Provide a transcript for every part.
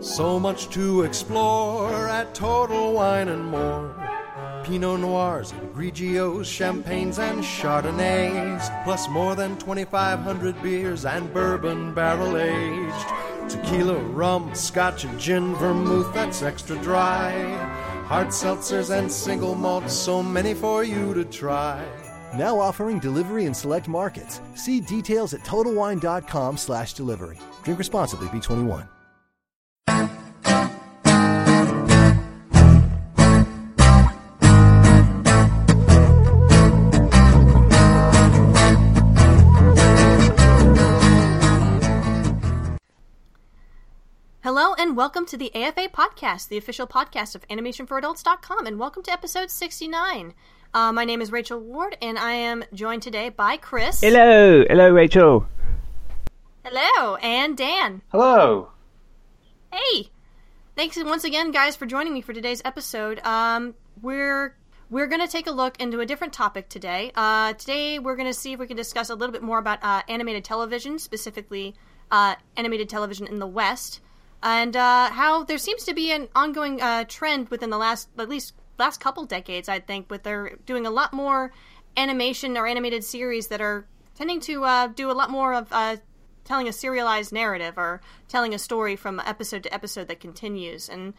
So much to explore at Total Wine and More. Pinot Noirs, Grigios, Champagnes, and Chardonnays, plus more than 2,500 beers and bourbon barrel-aged. Tequila, rum, scotch, and gin, vermouth that's extra dry. Hard seltzers and single malts, so many for you to try. Now offering delivery in select markets. See details at TotalWine.com/delivery. Drink responsibly, be 21. Hello and welcome to the AFA Podcast, the official podcast of AnimationForAdults.com, and welcome to episode 69. My name is Rachel Ward, and I am joined today by Chris. Hello! Hello, Rachel. Hello, and Dan. Hello. Hey! Thanks once again, guys, for joining me for today's episode. We're going to take a look into a different topic today. Today we're going to see if we can discuss a little bit more about animated television, specifically animated television in the West. And how there seems to be an ongoing trend within the last couple decades, I think, with they're doing a lot more animation or animated series that are tending to do a lot more of telling a serialized narrative or telling a story from episode to episode that continues. And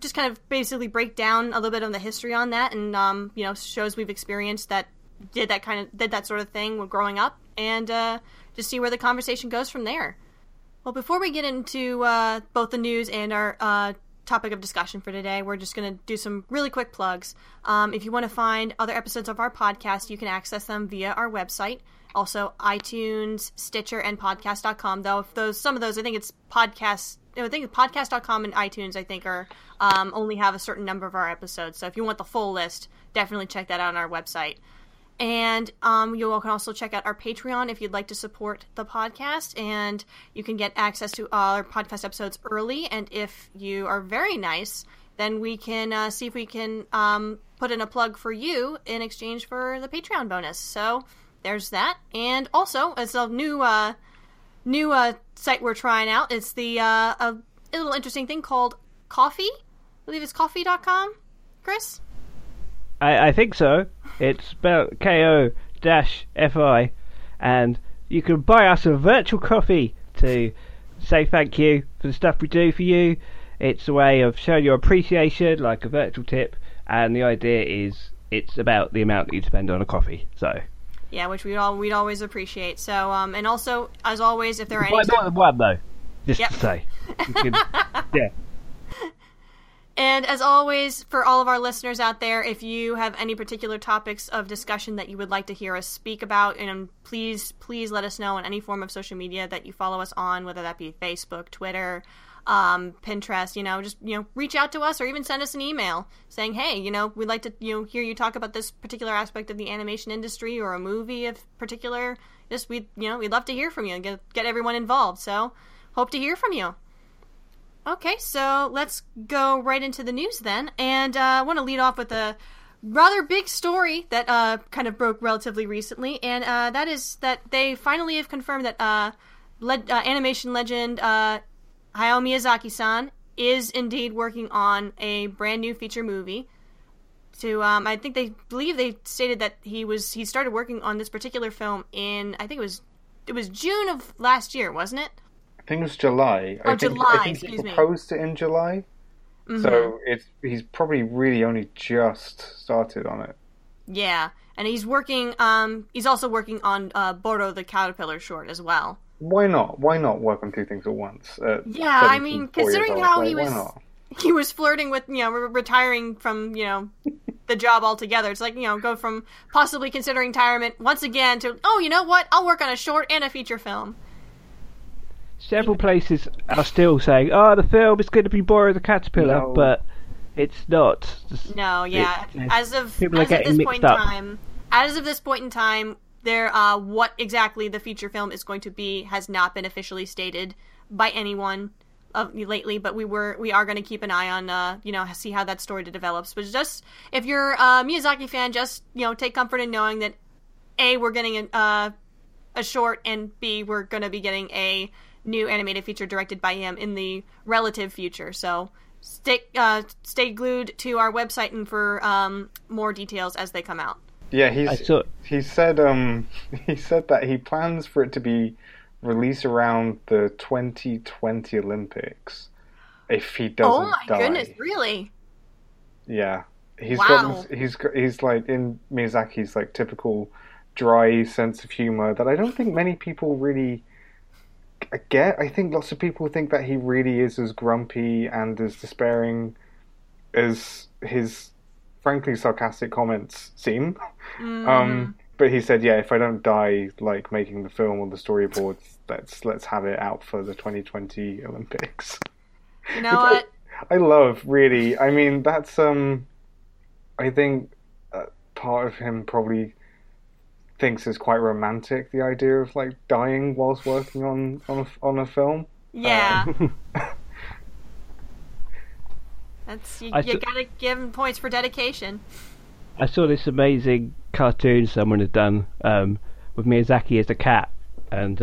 just kind of basically break down a little bit on the history on that and, shows we've experienced that did that sort of thing when growing up, and just see where the conversation goes from there. Well, before we get into both the news and our topic of discussion for today, we're just going to do some really quick plugs. If you want to find other episodes of our podcast, you can access them via our website. Also, iTunes, Stitcher, and podcast.com. Though, if some of those, I think it's podcast. I think podcast.com and iTunes, I think, are only have a certain number of our episodes. So if you want the full list, definitely check that out on our website. And you all can also check out our Patreon if you'd like to support the podcast, and you can get access to all our podcast episodes early. And if you are very nice, then we can see if we can put in a plug for you in exchange for the Patreon bonus. So there's that. And also, it's a new site we're trying out. It's the a little interesting thing called Coffee. I believe it's coffee.com, Chris? I think so. It's spelled Ko-Fi, and you can buy us a virtual coffee to say thank you for the stuff we do for you. It's a way of showing your appreciation, like a virtual tip, and the idea is it's about the amount that you spend on a coffee. So yeah, which we'd always appreciate. So and also, as always, if there are any more than one though, just to say, you can, yeah. And as always, for all of our listeners out there, if you have any particular topics of discussion that you would like to hear us speak about, and please let us know on any form of social media that you follow us on, whether that be Facebook, Twitter, Pinterest, reach out to us or even send us an email saying, hey, we'd like to hear you talk about this particular aspect of the animation industry or a movie of particular. Just we'd love to hear from you and get everyone involved. So hope to hear from you. Okay, so let's go right into the news then, and I want to lead off with a rather big story that kind of broke relatively recently, and that is that they finally have confirmed that animation legend Hayao Miyazaki-san is indeed working on a brand new feature movie. I think they stated that he started working on this particular film in, I think it was June of last year, wasn't it? I think it was July. I think he proposed it in July. Mm-hmm. So he's probably really only just started on it. Yeah, and he's working. He's also working on Bordo the Caterpillar short as well. Why not? Why not work on two things at once? Yeah, I mean, considering how he was flirting with retiring from the job altogether. It's like go from possibly considering retirement once again to you know what? I'll work on a short and a feature film. Several places are still saying, the film is going to be Bordo the Caterpillar, but it's not. No, yeah. As of this point in time, what exactly the feature film is going to be has not been officially stated by anyone lately, but we are going to keep an eye on, see how that story develops. But just, if you're a Miyazaki fan, just, take comfort in knowing that A, we're getting a short, and B, we're going to be getting a new animated feature directed by him in the relative future. So stay glued to our website and for more details as they come out. Yeah, he said that he plans for it to be released around the 2020 Olympics if he doesn't die. Oh my goodness, really? Yeah. He's like, in Miyazaki's like typical dry sense of humor that I don't think many people really get. I think lots of people think that he really is as grumpy and as despairing as his frankly sarcastic comments seem. But he said, yeah, if I don't die like making the film or the storyboards, let's have it out for the 2020 Olympics. You know what? I love, really. I mean, that's I think part of him probably thinks is quite romantic, the idea of like dying whilst working on a film. Yeah. That's you gotta give him points for dedication. I saw this amazing cartoon someone had done with Miyazaki as a cat, and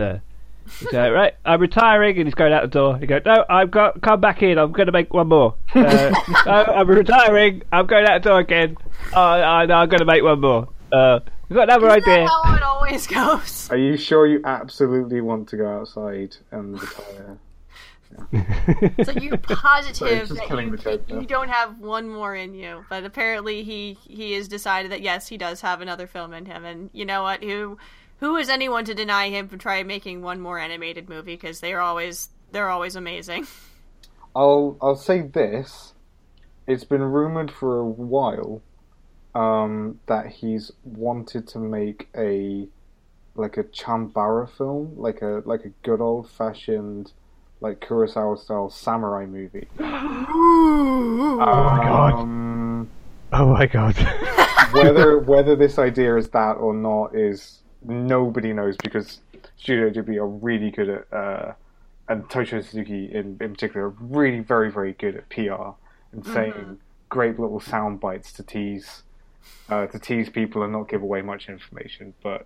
he's like, right, I'm retiring, and he's going out the door. He goes, no, I've got come back in. I'm going to make one more. No, I'm retiring. I'm going out the door again. No, I'm going to make one more. We've got another idea. That's how it always goes. Are you sure you absolutely want to go outside and retire? So you're positive that you don't have one more in you, but apparently he has decided that yes, he does have another film in him, and you know what? Who is anyone to deny him from trying making one more animated movie? Because they're always amazing. I'll say this: it's been rumored for a while that he's wanted to make a Chambara film, like a good old fashioned, like Kurosawa-style samurai movie. Oh my god! Whether this idea is that or not is nobody knows, because Studio Ghibli are really good at and Toshio Suzuki in particular are really very very good at PR and saying great little sound bites to tease people and not give away much information. But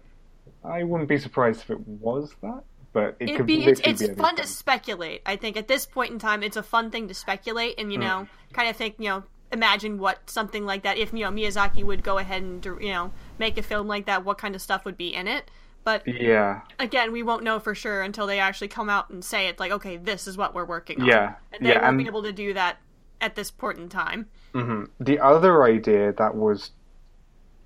I wouldn't be surprised if it was that. But it's fun to speculate. I think at this point in time, it's a fun thing to speculate and, you know, kind of think, you know, imagine what something like that, if, you know, Miyazaki would go ahead and, you know, make a film like that, what kind of stuff would be in it. But yeah, again, we won't know for sure until they actually come out and say it's like, okay, this is what we're working on. Yeah. And they won't be able to do that at this point in time. Mm-hmm. The other idea that was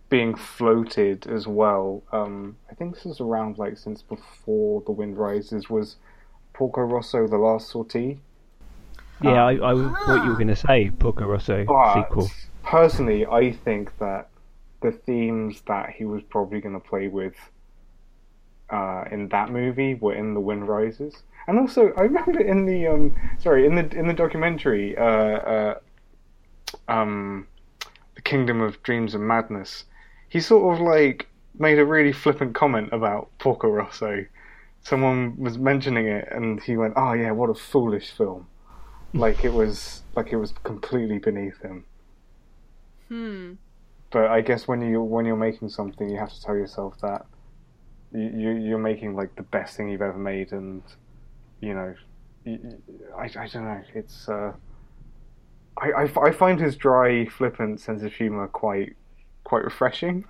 being floated as well, I think this is around like since before The Wind Rises, was Porco Rosso: The Last Sortie. Yeah, I thought you were going to say Porco Rosso sequel. Personally, I think that the themes that he was probably going to play with in that movie were in The Wind Rises, and also I remember in the in the documentary The Kingdom of Dreams and Madness, he sort of like made a really flippant comment about Porco Rosso. Someone was mentioning it, and he went, "Oh yeah, what a foolish film!" like it was completely beneath him. But I guess when you're making something, you have to tell yourself that you're making like the best thing you've ever made, and you know, I don't know. It's I find his dry, flippant sense of humor quite refreshing.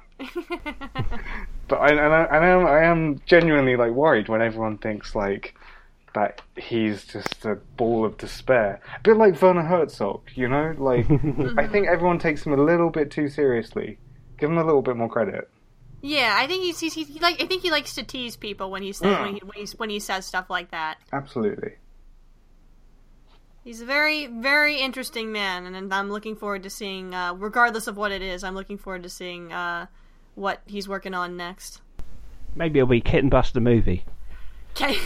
But I am genuinely like worried when everyone thinks like that he's just a ball of despair, a bit like Werner Herzog, you know. Like I think everyone takes him a little bit too seriously. Give him a little bit more credit. Yeah, I think he likes to tease people when he says stuff like that. Absolutely. He's a very, very interesting man, and I'm looking forward to seeing, regardless of what it is, I'm looking forward to seeing what he's working on next. Maybe it'll be Kitten Bus the movie. Okay.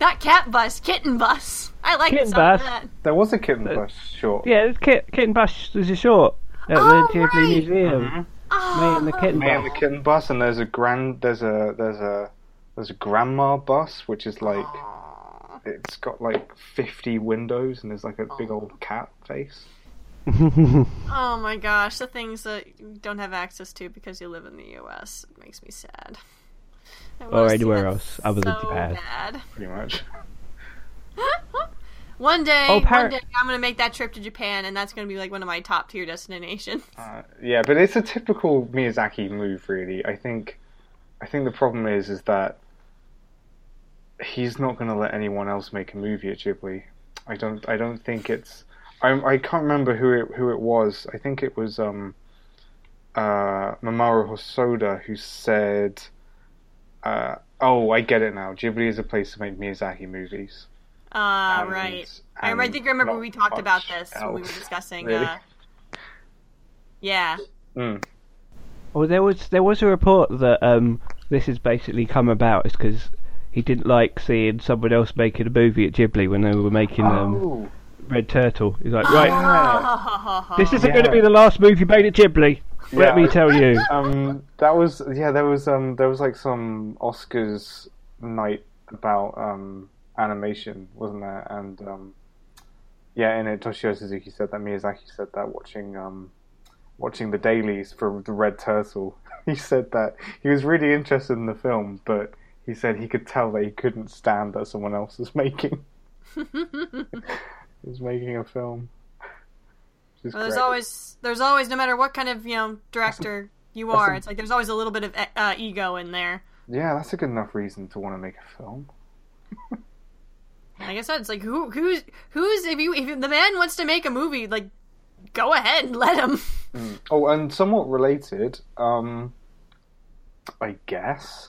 Not Cat Bus, Kitten Bus. I like the sound of that. There was a Kitten Bus short. Yeah, Kitten Bus was a short at the Ghibli Museum. Mm-hmm. Oh. May and the Kitten Bus, and there's a Grandma Bus, which is like... It's got like 50 windows, and there's like a big old cat face. Oh my gosh, the things that you don't have access to because you live in the US. It makes me sad. Or anywhere else other than Japan. Pretty much. One day, I'm going to make that trip to Japan, and that's going to be, like, one of my top-tier destinations. Yeah, but it's a typical Miyazaki move, really. I think the problem is that he's not going to let anyone else make a movie at Ghibli. I don't think it's... I can't remember who it was. I think it was Mamoru Hosoda who said, oh, I get it now. Ghibli is a place to make Miyazaki movies. Right. I think I remember we talked about this when we were discussing. Really? Yeah. Mm. Well, there was a report that this has basically come about is because he didn't like seeing someone else making a movie at Ghibli when they were making Red Turtle. He's like, right, this isn't going to be the last movie made at Ghibli. Yeah. Let me tell you. There was like some Oscars night about animation, wasn't there? And in it, Toshio Suzuki said that Miyazaki said that watching the dailies for the Red Turtle, he said that he was really interested in the film, but he said he could tell that he couldn't stand that someone else was making. He was making a film. Well, there's always, no matter what kind of director you are, it's like there's always a little bit of ego in there. Yeah, that's a good enough reason to want to make a film. Like I said, it's like who's if the man wants to make a movie, like, go ahead and let him. Mm. Oh, and somewhat related, I guess,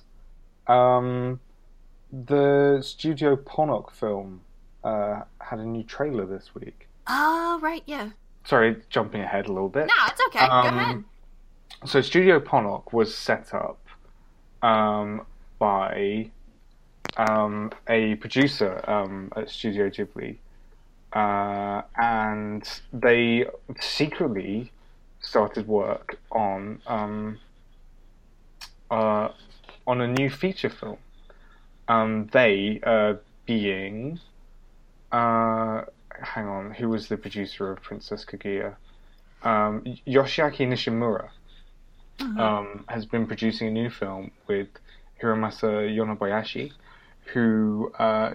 the Studio Ponoc film had a new trailer this week. Oh, right, yeah. Sorry, jumping ahead a little bit. No, it's okay. Go ahead. So Studio Ponoc was set up by a producer at Studio Ghibli, and they secretly started work on a new feature film. They being, hang on, who was the producer of Princess Kaguya? Yoshiaki Nishimura has been producing a new film with Hiromasa Yonebayashi, who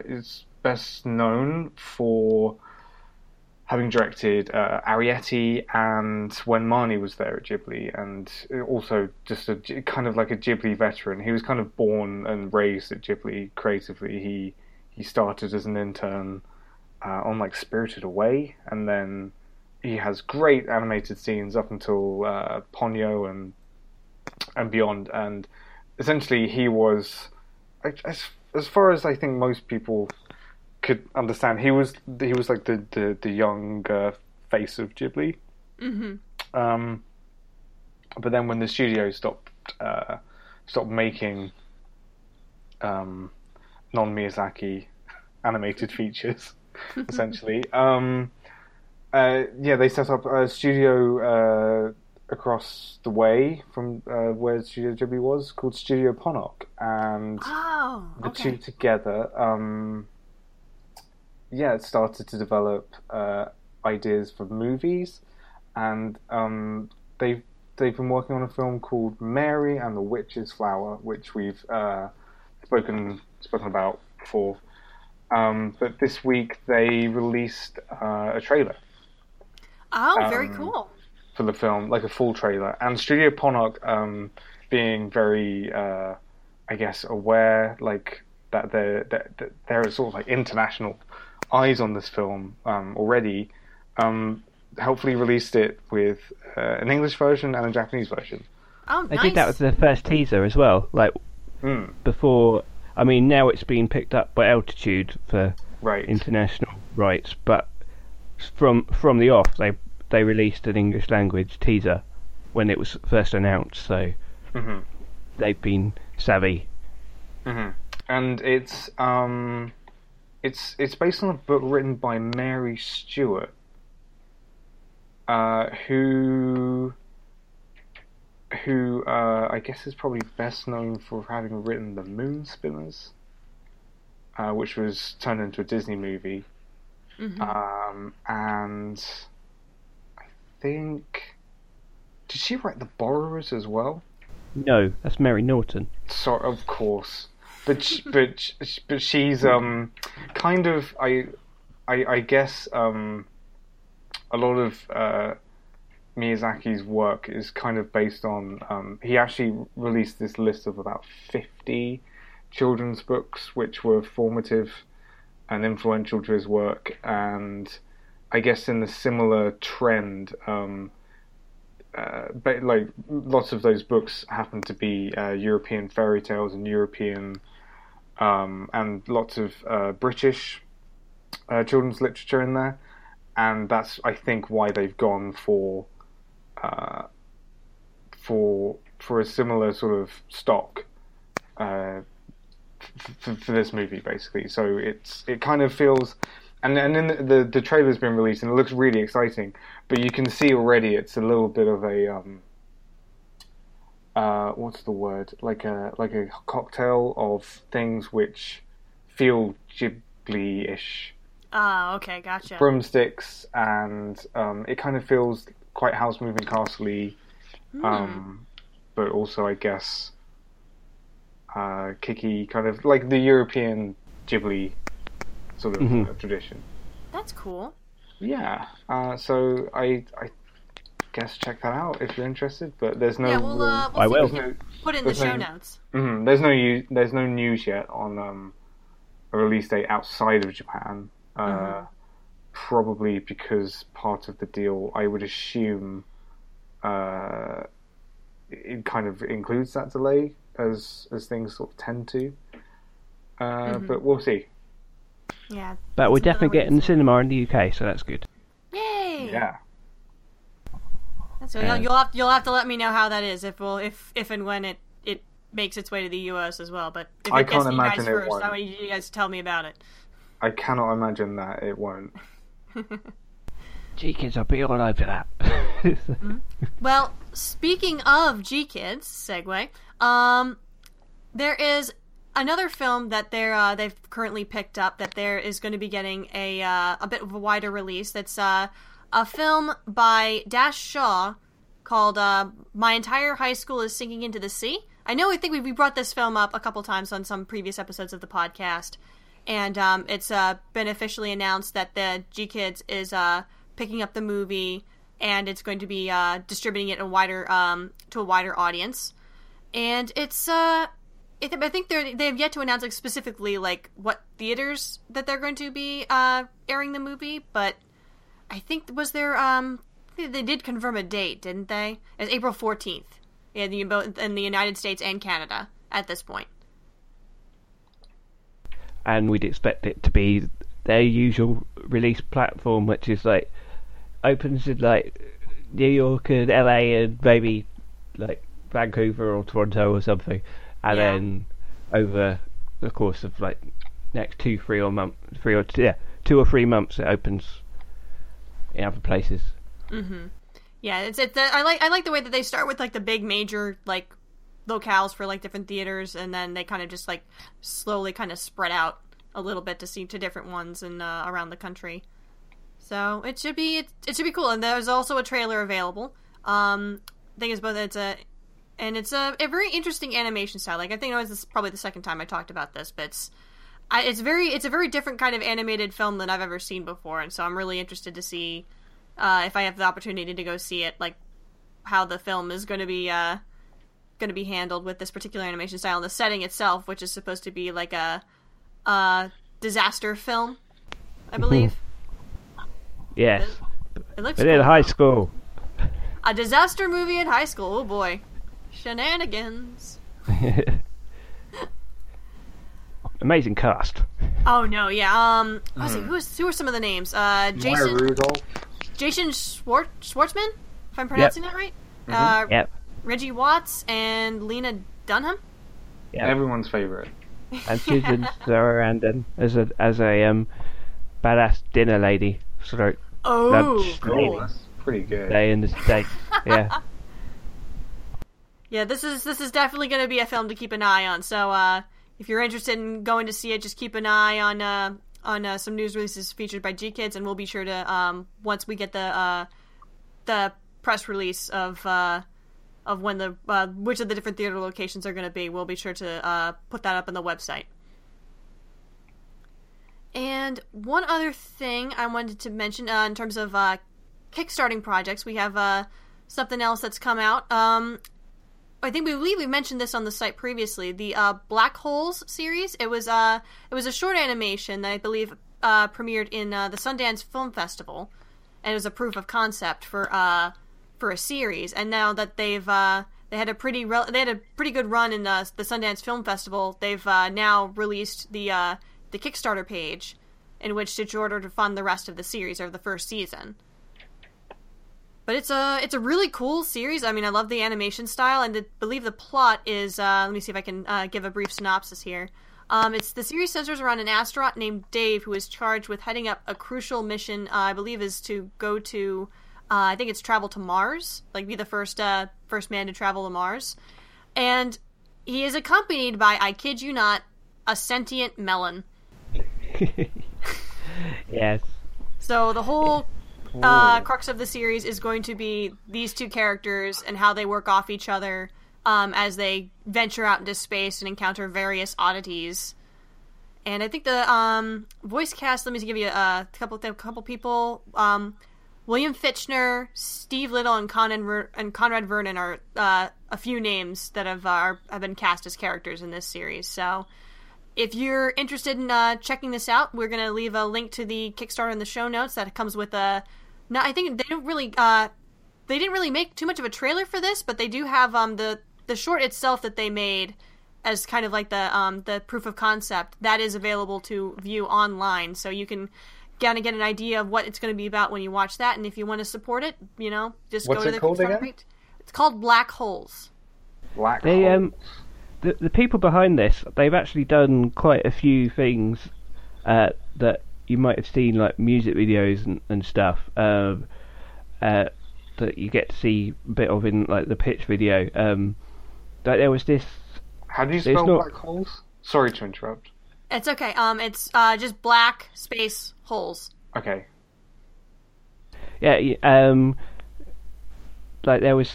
is best known for having directed Arrietty and When Marnie Was There at Ghibli, and also just a kind of like a Ghibli veteran. He was kind of born and raised at Ghibli creatively. He started as an intern on like Spirited Away, and then he has great animated scenes up until Ponyo and beyond. And essentially, he was, as far as I think most people could understand, he was like the young face of Ghibli. Mm-hmm. But then when the studio stopped making non-Miyazaki animated features, essentially, they set up a studio across the way from where Studio Ghibli was, called Studio Ponoc, and the two together it started to develop ideas for movies, and they've been working on a film called Mary and the Witch's Flower, which we've spoken about before, but this week they released a trailer very cool for the film, like a full trailer. And Studio Ponoc, being very, I guess, aware, like that there are sort of like international eyes on this film already, helpfully released it with an English version and a Japanese version. Oh, they did that with the first teaser as well. Like before, I mean, now it's been picked up by Altitude for international rights, but from the off they released an English language teaser when it was first announced, so they've been savvy. Mm-hmm. And it's based on a book written by Mary Stewart, who I guess is probably best known for having written The Moonspinners, which was turned into a Disney movie, and did she write The Borrowers as well? No, that's Mary Norton. Sorry, of course. But she's kind of I guess a lot of Miyazaki's work is kind of based on he actually released this list of about 50 children's books which were formative and influential to his work, and I guess in the similar trend but like lots of those books happen to be European fairy tales and European and lots of British children's literature in there, and that's I think why they've gone for a similar sort of stock for this movie basically. So it kind of feels, and then the trailer's been released and it looks really exciting, but you can see already it's a little bit of a what's the word, like a cocktail of things which feel Ghibli-ish. Oh, okay, gotcha. Broomsticks, and it kind of feels quite House Moving Castle-y, but also I guess kicky, kind of like the European Ghibli sort of tradition. That's cool. Yeah. So I guess check that out if you're interested. But there's no. Yeah, we'll I will put in the show notes. Mm-hmm, there's no news yet on a release date outside of Japan. Probably because part of the deal, I would assume, it kind of includes that delay as things sort of tend to. But we'll see. Yeah. But we're definitely getting the cinema in the UK, so that's good. Yay! Yeah. So you'll have to let me know how that is if and when it makes its way to the US as well. But if I can't imagine it won't. That way you guys tell me about it. I cannot imagine that it won't. GKids, I'll be all over that. Well, speaking of GKids, segue. There is another film that they've currently picked up that there is going to be getting a bit of a wider release. That's a film by Dash Shaw called My Entire High School is Sinking into the Sea. I think we brought this film up a couple times on some previous episodes of the podcast. And it's been officially announced that the GKids is picking up the movie, and it's going to be distributing it to a wider audience. And it's I think they have yet to announce like specifically like what theaters that they're going to be airing the movie, but I think they did confirm a date, didn't they? It's April 14th in the United States and Canada at this point. And we'd expect it to be their usual release platform, which is like opens in like New York and LA and maybe like Vancouver or Toronto or something, and then over the course of like next 2 or 3 months, it opens in other places. Mm-hmm. Yeah, it's I like the way that they start with like the big major like locales for like different theaters, and then they kind of just like slowly kind of spread out a little bit to different ones and around the country. So it should be cool. And there's also a trailer available. I think it's a very interesting animation style. Like I think this is probably the second time I talked about this, but it's a very different kind of animated film than I've ever seen before, and so I'm really interested to see if I have the opportunity to go see it, like how the film is going to be handled with this particular animation style and the setting itself, which is supposed to be like a disaster film, I believe. Yes. It looks cool. In high school. A disaster movie in high school. Oh boy. Shenanigans. Amazing cast. Oh no, yeah. Who are some of the names? Jason Rudolph. Jason Schwartzman, if I'm pronouncing that right. Mm-hmm. Reggie Watts and Lena Dunham. Yeah, everyone's favorite. And Susan Sarandon as a badass dinner lady. Sort of lunch lady. That's pretty good. Day in the States. Yeah. Yeah, this is definitely going to be a film to keep an eye on. So if you're interested in going to see it, just keep an eye on some news releases featured by GKids, and we'll be sure to once we get the press release of of when the which of the different theater locations are going to be. We'll be sure to put that up on the website. And one other thing I wanted to mention in terms of kickstarting projects, we have something else that's come out. I think we mentioned this on the site previously. The Black Holes series. It was a short animation that I believe premiered in the Sundance Film Festival, and it was a proof of concept for a series. And now that they've they had a pretty good run in the Sundance Film Festival, they've now released the Kickstarter page in which to order to fund the rest of the series or the first season. But it's a really cool series. I mean, I love the animation style, and I believe the plot is... let me see if I can give a brief synopsis here. It's the series centers around an astronaut named Dave who is charged with heading up a crucial mission, I believe is to go to... I think it's travel to Mars, like be the first man to travel to Mars. And he is accompanied by, I kid you not, a sentient melon. Yes. So the whole crux of the series is going to be these two characters and how they work off each other as they venture out into space and encounter various oddities. And I think the voice cast, let me give you a couple people. William Fitchner, Steve Little, and Conrad Vernon are a few names that have been cast as characters in this series. So if you're interested in checking this out, we're going to leave a link to the Kickstarter in the show notes that comes with a... No, I think they don't really... they didn't really make too much of a trailer for this, but they do have the short itself that they made as kind of like the proof of concept. That is available to view online, so you can kind of get an idea of what it's going to be about when you watch that, and if you want to support it, you know, just go to the Kickstarter page. It's called Black Holes. Black Holes. The people behind this, they've actually done quite a few things that you might have seen, like music videos and stuff that you get to see a bit of in like the pitch video. Like there was this... How do you spell Black Holes? Sorry to interrupt. It's okay. It's just black space holes. Okay. Yeah. Like there was...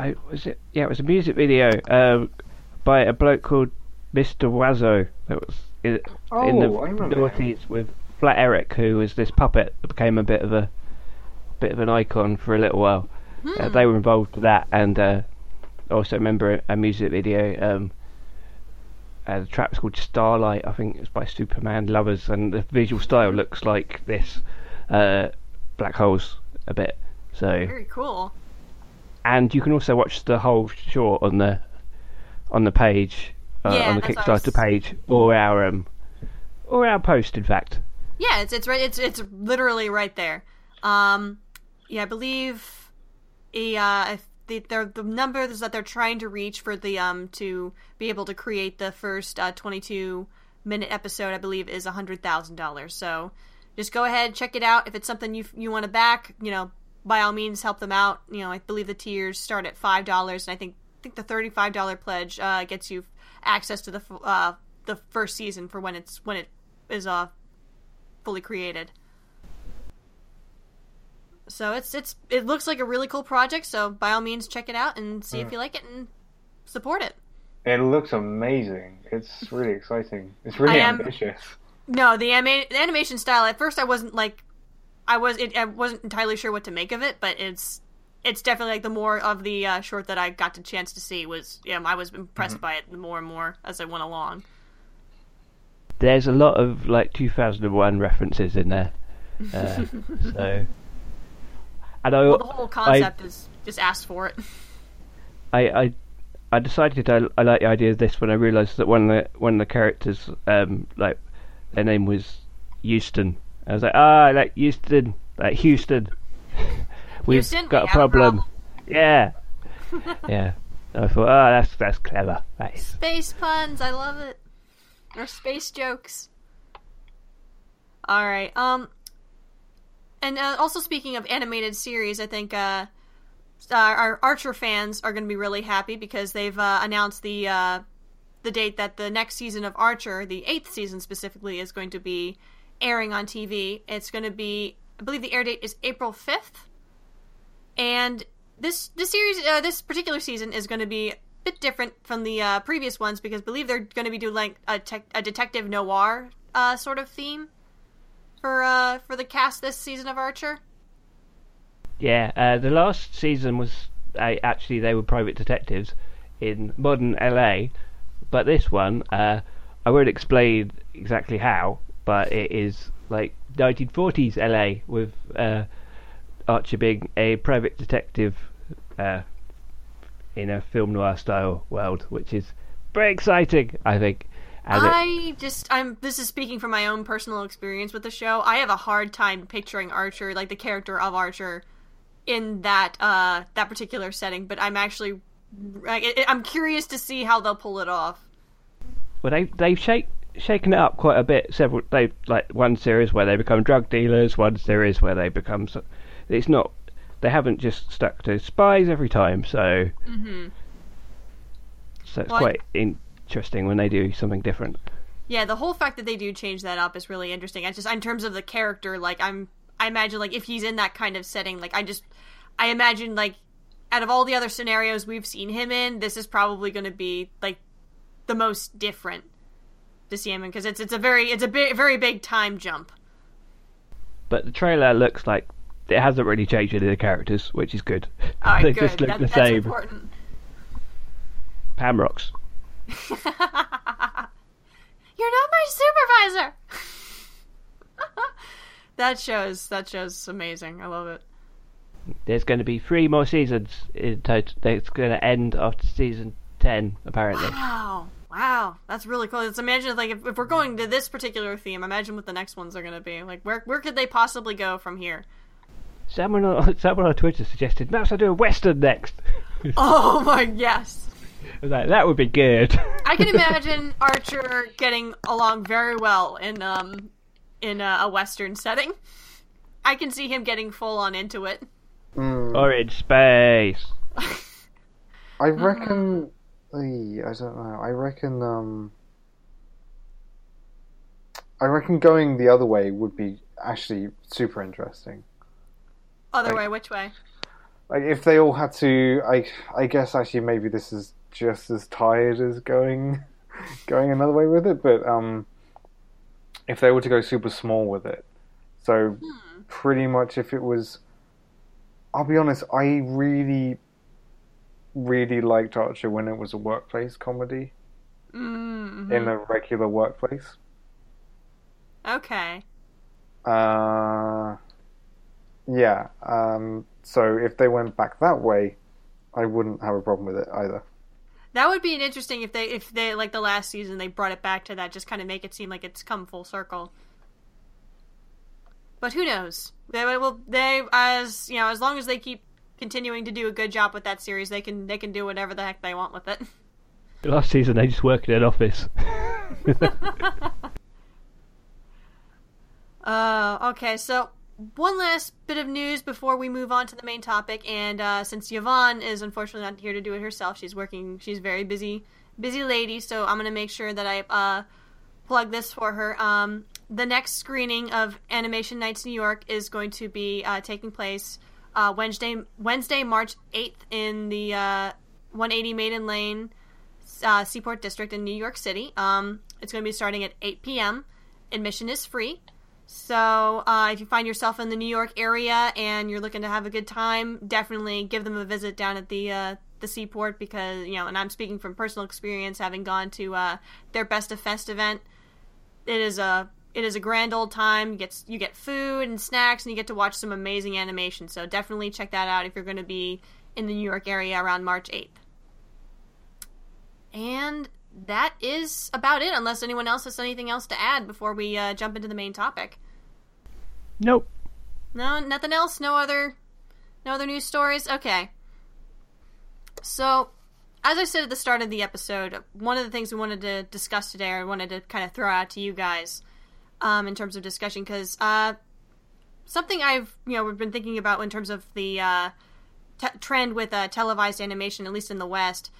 it was a music video. By a bloke called Mr. Wazo that was in the 90s with Flat Eric, who was this puppet that became a bit of an icon for a little while. Hmm. They were involved with that, and I also remember a music video. The track's called Starlight, I think it's by Superman Lovers, and the visual style looks like this Black Holes a bit. So very cool. And you can also watch the whole short on the page, on the Kickstarter page, or our post, in fact. Yeah, it's right. It's literally right there. I believe the numbers that they're trying to reach for the to be able to create the first 22-minute episode, I believe, is $100,000. So just go ahead, check it out. If it's something you want to back, you know, by all means, help them out. You know, I believe the tiers start at $5, and I think the $35 pledge gets you access to the first season for when it is fully created. So it looks like a really cool project. So by all means, check it out and see if you like it and support it. It looks amazing. It's really exciting. It's really ambitious. No, the animation style. At first, I wasn't entirely sure what to make of it, but it's definitely like the more of the short that I got the chance to see was, I was impressed by it more and more as I went along. There's a lot of 2001 references in there. So, and the whole concept is just asked for it. I decided I like the idea of this when I realised that one of the characters, their name was Houston. I was like, Houston, Houston. We've got a problem. Yeah. Yeah. I thought, that's clever. Nice. Space puns, I love it. Or space jokes. All right. And also speaking of animated series, I think our Archer fans are going to be really happy because they've announced the date that the next season of Archer, the 8th season specifically, is going to be airing on TV. It's going to be, I believe the air date is April 5th. And This series, this particular season is going to be a bit different from the previous ones because I believe they're going to be doing like a detective noir sort of theme for the cast this season of Archer. Yeah, the last season was actually they were private detectives in modern LA, but this one I won't explain exactly how, but it is like 1940s LA with Archer being a private detective in a film noir style world, which is very exciting, I think. This is speaking from my own personal experience with the show. I have a hard time picturing Archer, like the character of Archer, in that particular setting. But I'm actually, I'm curious to see how they'll pull it off. Well, they've shaken it up quite a bit. They like one series where they become drug dealers, one series where they become. It's not. They haven't just stuck to spies every time. So, so it's quite interesting when they do something different. Yeah, the whole fact that they do change that up is really interesting. I just, in terms of the character, like I imagine like if he's in that kind of setting, like I imagine like out of all the other scenarios we've seen him in, this is probably going to be like the most different to see him in because it's a very big time jump. But the trailer looks like it hasn't really changed any of the characters, which is good. All right, they good. Just look the same. That's important. Pam rocks. You're not my supervisor. That show's amazing. I love it. There's going to be 3 more seasons in total. It's going to end after season 10, apparently. Wow, that's really cool. Let's imagine like if we're going to this particular theme, imagine what the next ones are going to be. Like where could they possibly go from here? Someone on Twitter suggested perhaps I do a western next. Oh my yes. I was like, that would be good. I can imagine Archer getting along very well in a western setting. I can see him getting full on into it. Or in space. I reckon. I don't know. I reckon going the other way would be actually super interesting. Other way, which way? Like if they all had to, I guess actually maybe this is just as tired as going another way with it, but if they were to go super small with it, so pretty much if it was, I'll be honest, I really liked Archer when it was a workplace comedy in a regular workplace. Okay. Yeah. So if they went back that way, I wouldn't have a problem with it either. That would be an interesting if they like the last season they brought it back to that, just kind of make it seem like it's come full circle. But who knows? As long as they keep continuing to do a good job with that series, they can do whatever the heck they want with it. The last season they just work in an office. Okay, so one last bit of news before we move on to the main topic, and since Yvonne is unfortunately not here to do it herself, she's very busy lady, so I'm going to make sure that I plug this for her. The next screening of Animation Nights New York is going to be taking place Wednesday, March 8th in the 180 Maiden Lane Seaport District in New York City. It's going to be starting at 8 p.m. Admission is free. So, if you find yourself in the New York area and you're looking to have a good time, definitely give them a visit down at the Seaport because, you know, and I'm speaking from personal experience, having gone to their Best of Fest event, it is a grand old time. You get food and snacks and you get to watch some amazing animation. So definitely check that out if you're going to be in the New York area around March 8th. And that is about it, unless anyone else has anything else to add before we jump into the main topic. Nope. No, nothing else? No other news stories? Okay. So, as I said at the start of the episode, one of the things we wanted to discuss today, or I wanted to kind of throw out to you guys in terms of discussion, because something we've been thinking about in terms of the trend with televised animation, at least in the West,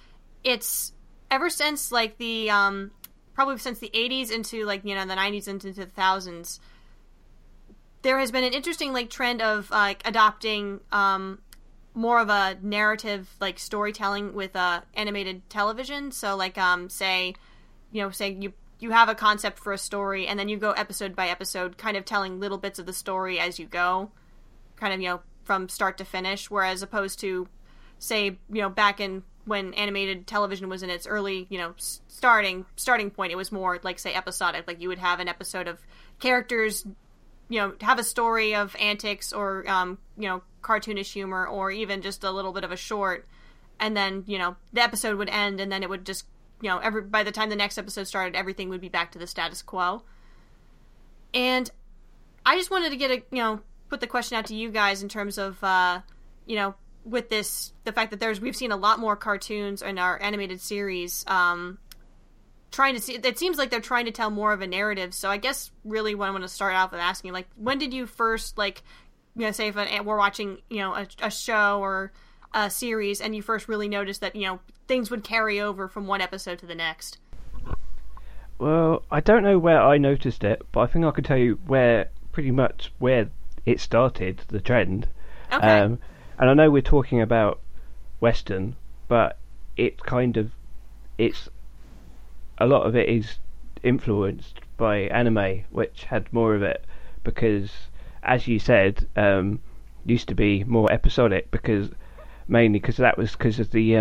it's ever since, like, the, probably since the 80s into, like, you know, the 90s into the 2000s, there has been an interesting, like, trend of, like, adopting more of a narrative, like, storytelling with animated television. So, like, say you have a concept for a story, and then you go episode by episode, kind of telling little bits of the story as you go, kind of, you know, from start to finish, whereas opposed to, say, you know, back in when animated television was in its early, you know, starting point, it was more, like, say, episodic. Like, you would have an episode of characters, you know, have a story of antics or, you know, cartoonish humor, or even just a little bit of a short, and then, you know, the episode would end, and then it would just, you know, by the time the next episode started, everything would be back to the status quo. And I just wanted to put the question out to you guys in terms of, you know, with this, the fact that we've seen a lot more cartoons in our animated series, it seems like they're trying to tell more of a narrative. So I guess really what I want to start off with asking, like, when did you first, like, you know, say if we're watching, you know, a show or a series, and you first really noticed that, you know, things would carry over from one episode to the next? Well, I don't know where I noticed it, but I think I could tell you pretty much where it started, the trend. Okay. And I know we're talking about Western, but a lot of it is influenced by anime, which had more of it, because, as you said, used to be more episodic, mainly because that was because of the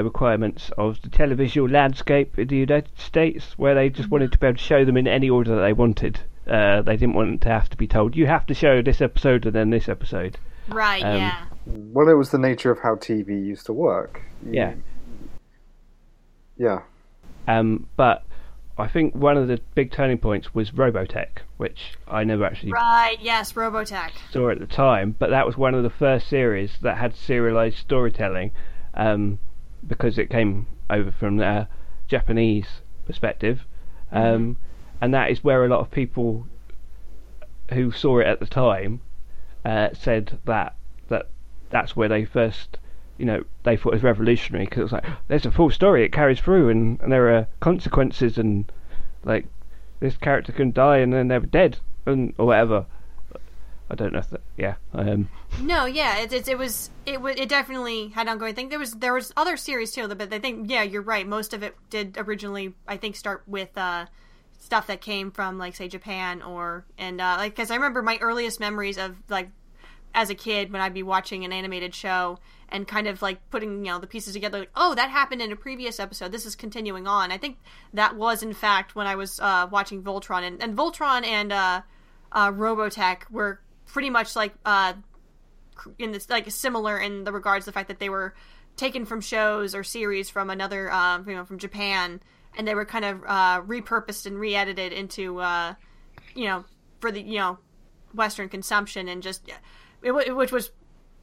requirements of the televisual landscape in the United States, where they just wanted to be able to show them in any order that they wanted. They didn't want to have to be told, you have to show this episode and then this episode. Right, yeah. Well, it was the nature of how TV used to work. Yeah. Yeah. But I think one of the big turning points was Robotech, which I never actually... Right, yes, Robotech. ...saw at the time, but that was one of the first series that had serialized storytelling, because it came over from the Japanese perspective. And that is where a lot of people who saw it at the time said that's where they first, you know, they thought it was revolutionary, because it was like, there's a full story, it carries through, and there are consequences, and, like, this character can die and then they're dead, or whatever. I don't know if that... Yeah. No, yeah, it definitely had ongoing thing. There was other series, too, but I think, yeah, you're right, most of it did originally, I think, start with... stuff that came from, like, say, Japan or because I remember my earliest memories of, like, as a kid when I'd be watching an animated show and kind of, like, putting, you know, the pieces together, like, oh, that happened in a previous episode, this is continuing on. I think that was, in fact, when I was watching Voltron, and Voltron and Robotech were pretty much, like, in this, like, similar in the regards to the fact that they were taken from shows or series from another, you know, from Japan, and they were kind of repurposed and re-edited into, you know, for the, you know, Western consumption, and just, which was,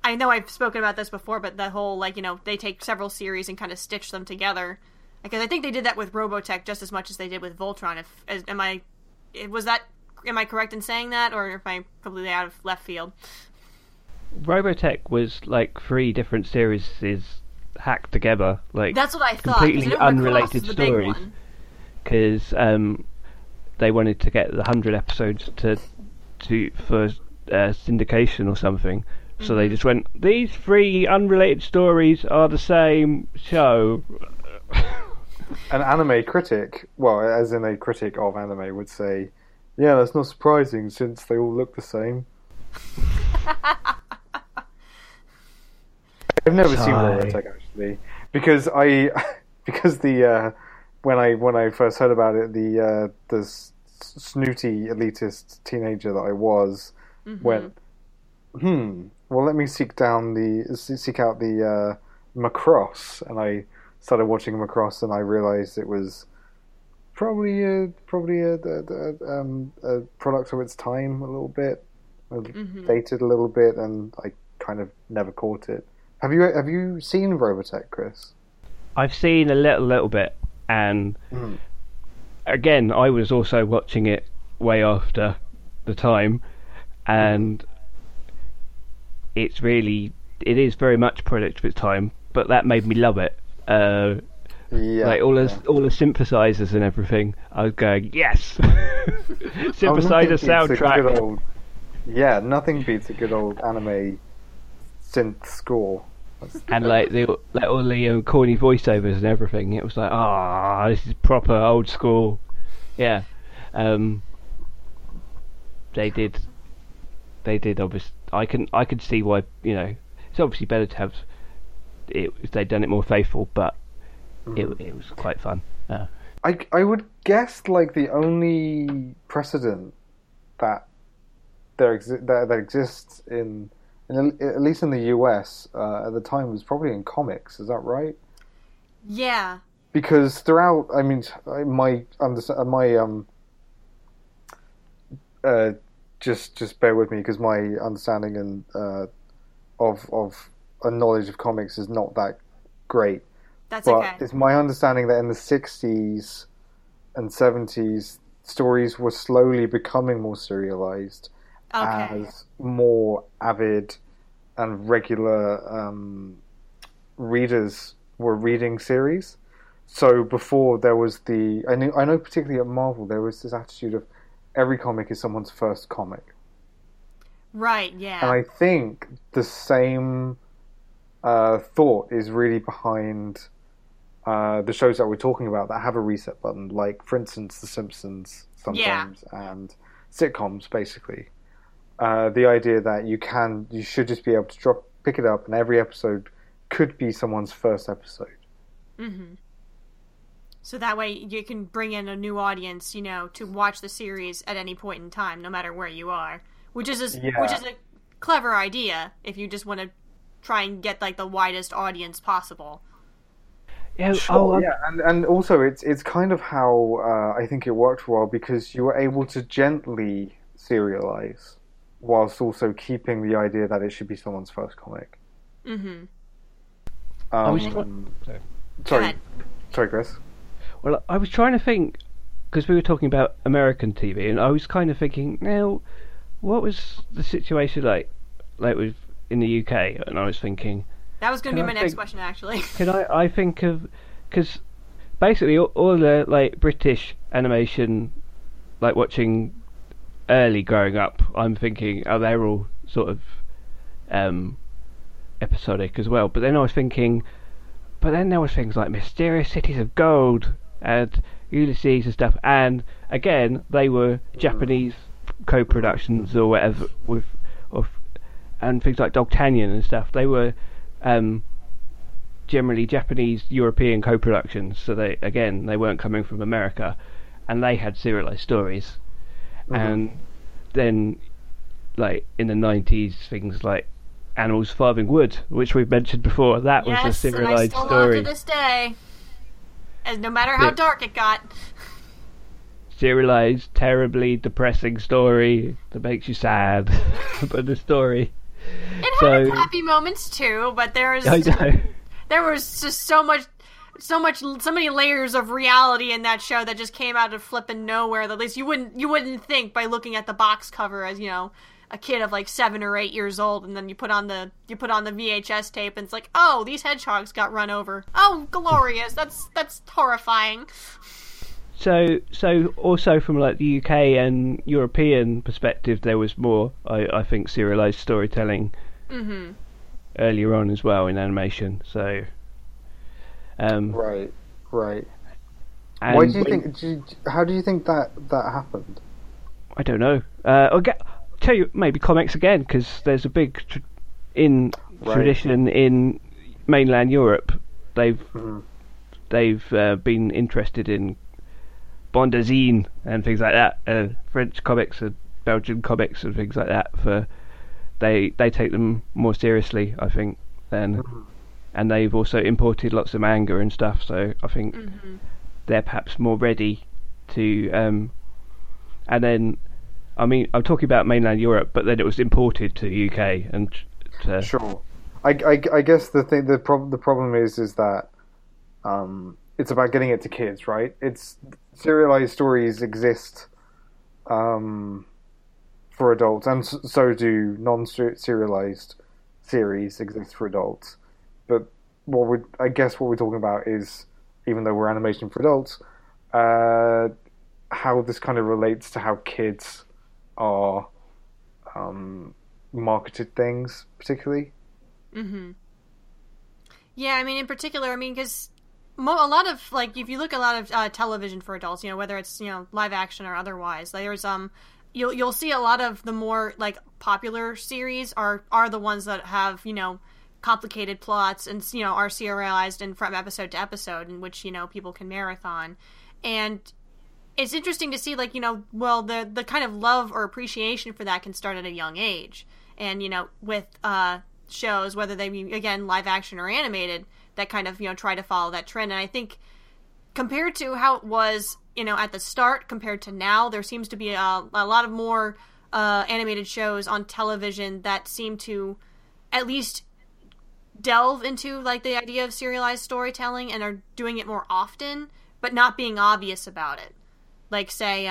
I know I've spoken about this before, but the whole, like, you know, they take several series and kind of stitch them together, because I think they did that with Robotech just as much as they did with Voltron. Am I correct in saying that, or am I completely out of left field? Robotech was, like, 3 different series hacked together, like, that's what I thought, completely unrelated stories, because they wanted to get the 100 episodes for syndication or something. Mm-hmm. So they just went, these 3 unrelated stories are the same show. An anime critic, well, as in a critic of anime, would say, yeah, that's not surprising since they all look the same. I've never seen Robotech, actually, because when I first heard about it, the snooty elitist teenager that I was, mm-hmm, went, well, let me seek out the Macross, and I started watching Macross, and I realised it was probably a product of its time a little bit, mm-hmm, dated a little bit, and I kind of never caught it. Have you seen Robotech, Chris? I've seen a little bit, and again, I was also watching it way after the time, and it is very much product of its time, but that made me love it. All the synthesizers and everything, I was going, yes, synthesizer soundtrack. Nothing beats a good old anime synth score. And like all the corny voiceovers and everything. It was like, ah, this is proper old school. Yeah, they did. Obviously, I could see why, you know, it's obviously better to have it. They'd done it more faithful, but it was quite fun. I would guess like the only precedent that that exists in at least in the US at the time was probably in comics. Is that right? Yeah. Because throughout, I mean, my just bear with me because my understanding and of a knowledge of comics is not that great. That's but okay. It's my understanding that in the 60s and 70s, stories were slowly becoming more serialized, okay, as more avid and regular readers were reading series. So before there was I know particularly at Marvel there was this attitude of every comic is someone's first comic. Right, yeah. And I think the same thought is really behind the shows that we're talking about that have a reset button, like for instance The Simpsons sometimes, yeah, and sitcoms basically. The idea that you should just be able to pick it up and every episode could be someone's first episode. Mm-hmm. So that way you can bring in a new audience, you know, to watch the series at any point in time, no matter where you are, which is a clever idea if you just want to try and get like the widest audience possible. Yeah, sure, yeah, and also it's kind of how I think it worked well because you were able to gently serialize whilst also keeping the idea that it should be someone's first comic. Mm-hmm. Sorry, Chris. Well, I was trying to think, because we were talking about American TV, and I was kind of thinking, now, what was the situation like with in the UK? And I was thinking... That was going to be my next question, actually. Can I think of... Because basically all the like British animation, like watching early growing up, I'm thinking, oh, they're all sort of episodic as well. But then I was thinking... But then there were things like Mysterious Cities of Gold and Ulysses and stuff, and again they were Japanese co-productions or whatever and things like Dogtanian and stuff. They were generally Japanese European co-productions, so they weren't coming from America, and they had serialized stories. Mm-hmm. And then like in the 90s things like Animals Farming Wood, which we've mentioned before, that was a serialized story. Yes, and I still love to this day, as no matter how dark it got. Serialized, terribly depressing story that makes you sad, but the story. It had happy moments too, but there was just so many layers of reality in that show that just came out of flipping nowhere. That at least you wouldn't think by looking at the box cover, as you know, a kid of like 7 or 8 years old, and then you put on the VHS tape, and it's like, oh, these hedgehogs got run over. Oh, glorious! That's horrifying. So also from like the UK and European perspective, there was more, I think, serialized storytelling earlier on as well in animation. So right. Why do you think? How do you think that happened? I don't know. Tell you, maybe comics again, because there's a big tradition in mainland Europe. They've been interested in bande dessinée and things like that, French comics and Belgian comics and things like that. For they take them more seriously, I think. And they've also imported lots of manga and stuff. So I think they're perhaps more ready to. And then. I mean, I'm talking about mainland Europe, but then it was imported to the UK and to... Sure. I guess the problem is that it's about getting it to kids, right? It's serialized stories exist for adults, and so do non-serialized series exist for adults. But what we're talking about is, even though we're animation for adults, how this kind of relates to how kids are marketed things, particularly. Mm-hmm. Yeah, I mean, in particular, I mean, because a lot of, like, if you look at a lot of television for adults, you know, whether it's, you know, live action or otherwise, there's, you'll see a lot of the more, like, popular series are the ones that have, you know, complicated plots and, you know, are serialized and from episode to episode in which, you know, people can marathon. And it's interesting to see, like, you know, well, the kind of love or appreciation for that can start at a young age. And, you know, with shows, whether they be, again, live action or animated, that kind of, you know, try to follow that trend. And I think compared to how it was, you know, at the start compared to now, there seems to be a lot of more animated shows on television that seem to at least delve into, like, the idea of serialized storytelling and are doing it more often, but not being obvious about it. Like, say,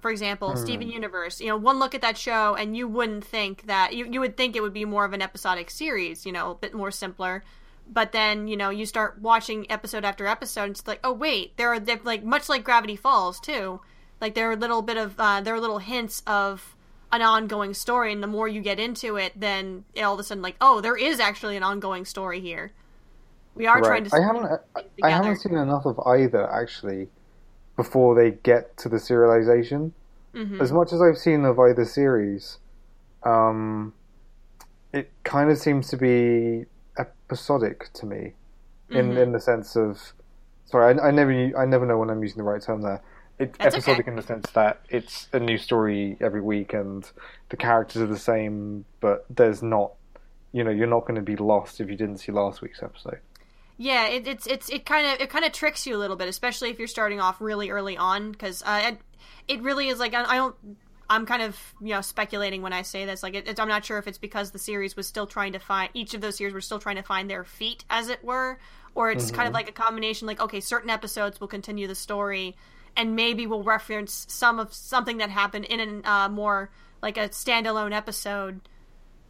for example, Steven Universe, you know, one look at that show and you wouldn't think that, you would think it would be more of an episodic series, you know, a bit more simpler. But then, you know, you start watching episode after episode and it's like, oh, wait, there are, like, much like Gravity Falls, too, like, there are little hints of an ongoing story, and the more you get into it, then all of a sudden, like, oh, there is actually an ongoing story here. We are trying to... I haven't seen enough of either, actually, before they get to the serialization. Mm-hmm. As much as I've seen of either series, it kind of seems to be episodic to me, in the sense of... Sorry, I never know when I'm using the right term there. It's episodic in the sense that it's a new story every week and the characters are the same, but there's not, you know, you're not going to be lost if you didn't see last week's episode. Yeah, it kind of tricks you a little bit, especially if you're starting off really early on, because it really is like I'm kind of, you know, speculating when I say this. Like, I'm not sure if it's because the series was still trying to find, each of those series were still trying to find their feet, as it were, or it's kind of like a combination. Like, okay, certain episodes will continue the story, and maybe we'll reference something that happened in a more like a standalone episode,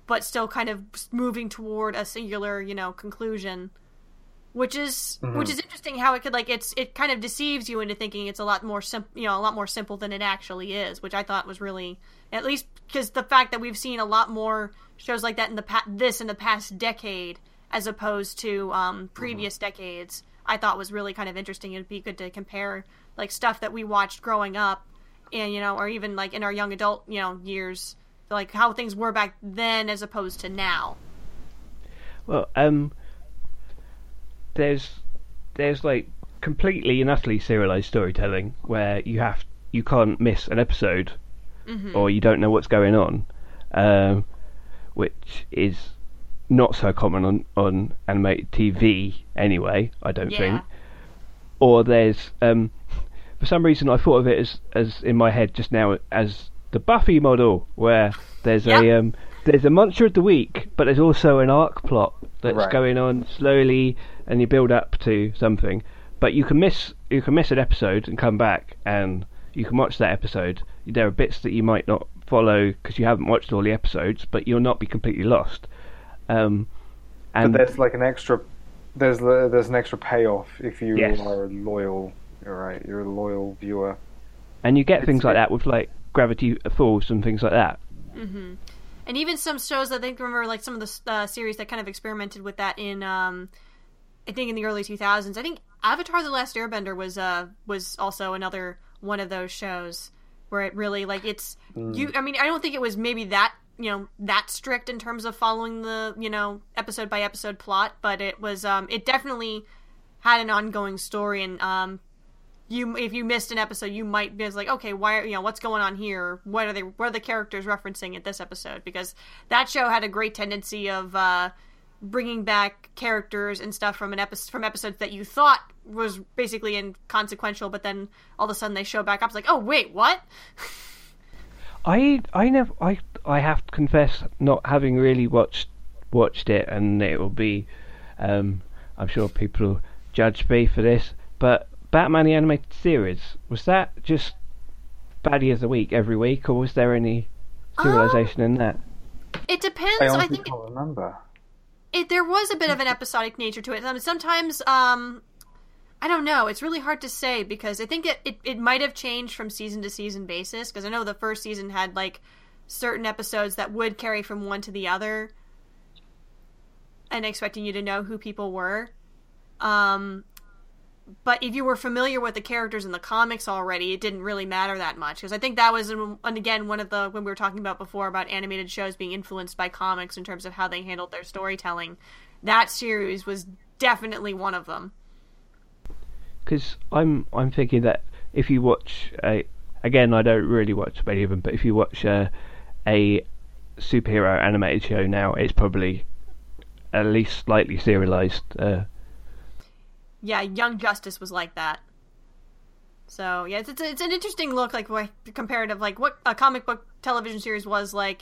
but still kind of moving toward a singular, you know, conclusion, which is interesting how it could, like, it kind of deceives you into thinking it's a lot more simple than it actually is, which I thought was really, at least because the fact that we've seen a lot more shows like that in the past decade as opposed to previous decades, I thought was really kind of interesting. It'd be good to compare, like, stuff that we watched growing up and, you know, or even, like, in our young adult, you know, years, like, how things were back then as opposed to now. Well, there's like completely and utterly serialized storytelling where you can't miss an episode or you don't know what's going on, which is not so common on animated TV anyway, I don't think. Or there's, for some reason I thought of it as in my head just now as the Buffy model, where there's there's a monster of the week, but there's also an arc plot that's going on slowly, and you build up to something. But you can miss an episode and come back, and you can watch that episode. There are bits that you might not follow because you haven't watched all the episodes, but you'll not be completely lost. And but there's like an extra, there's an extra payoff if you are loyal. You're a loyal viewer, and you get things like that with, like, Gravity Falls and things like that. Mm-hmm. And even some shows, I think, remember, like, some of the series that kind of experimented with that in, I think, in the early 2000s. I think Avatar: The Last Airbender was also another one of those shows where it really, like, it's you. I mean, I don't think it was maybe that, you know, that strict in terms of following the, you know, episode by episode plot, but it was it definitely had an ongoing story, and if you missed an episode, you might be like, okay, why, you know, what's going on here? What are the characters referencing at this episode? Because that show had a great tendency of bringing back characters and stuff from episodes that you thought was basically inconsequential, but then all of a sudden they show back up. It's like, oh wait, what? I have to confess not having really watched it, and it will be I'm sure people will judge me for this, but Batman the Animated Series, was that just baddie of the week every week, or was there any serialization in that? It depends. I think can't remember. There was a bit of an episodic nature to it. Sometimes, I don't know. It's really hard to say, because I think it might have changed from season to season basis, because I know the first season had, like, certain episodes that would carry from one to the other. and expecting you to know who people were. But if you were familiar with the characters in the comics already, it didn't really matter that much. Because I think that was, and again, one of the, when we were talking about before about animated shows being influenced by comics in terms of how they handled their storytelling, that series was definitely one of them. Because I'm thinking that if you watch, again, I don't really watch many of them, but if you watch a superhero animated show now, it's probably at least slightly serialized. Yeah, Young Justice was like that. So yeah, it's an interesting look, like comparative, like what a comic book television series was like,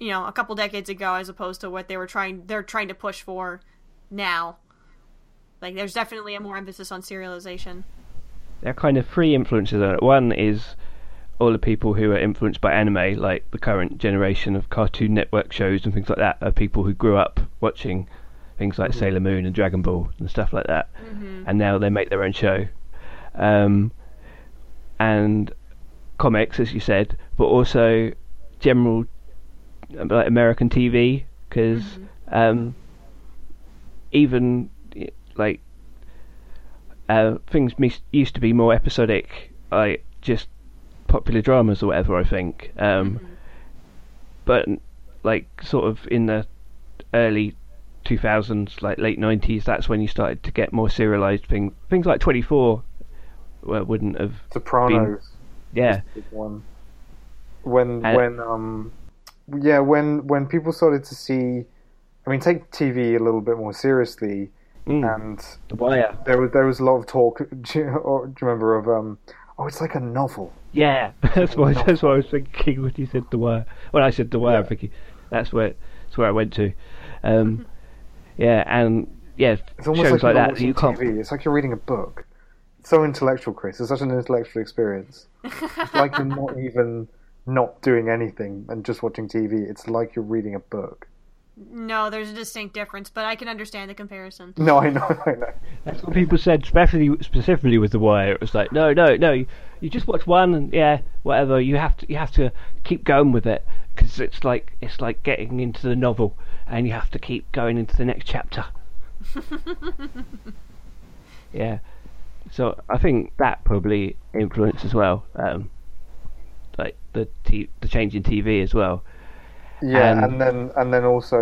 you know, a couple decades ago, as opposed to what they're trying to push for now. Like, there's definitely a more emphasis on serialization. There are kind of three influences on it. One is all the people who are influenced by anime, like the current generation of Cartoon Network shows and things like that, are people who grew up watching things like Sailor Moon and Dragon Ball and stuff like that. Mm-hmm. And now they make their own show. And comics, as you said, but also general, like, American TV, because even like things used to be more episodic, like just popular dramas or whatever, I think. But like sort of in the early 2000s, like late 90s, that's when you started to get more serialized things like 24 wouldn't have. Sopranos been, yeah, one. When people started to see, I mean, take TV a little bit more seriously, and The Wire. There was a lot of talk. Do you remember of it's like a novel. Yeah, that's what I was thinking when you said The Wire. When I said The Wire, I'm thinking that's where I went to. It's almost shows like that. You can't. TV. It's like you're reading a book. It's so intellectual, Chris. It's such an intellectual experience. It's like you're not even not doing anything and just watching TV. It's like you're reading a book. No, there's a distinct difference, but I can understand the comparison. No, I know. That's what people said, specifically with The Wire. It was like, no, you just watch one, and yeah, whatever. You have to keep going with it, because it's like getting into the novel, and you have to keep going into the next chapter. Yeah, so I think that probably influenced as well, like the change in TV as well. Yeah, and then also,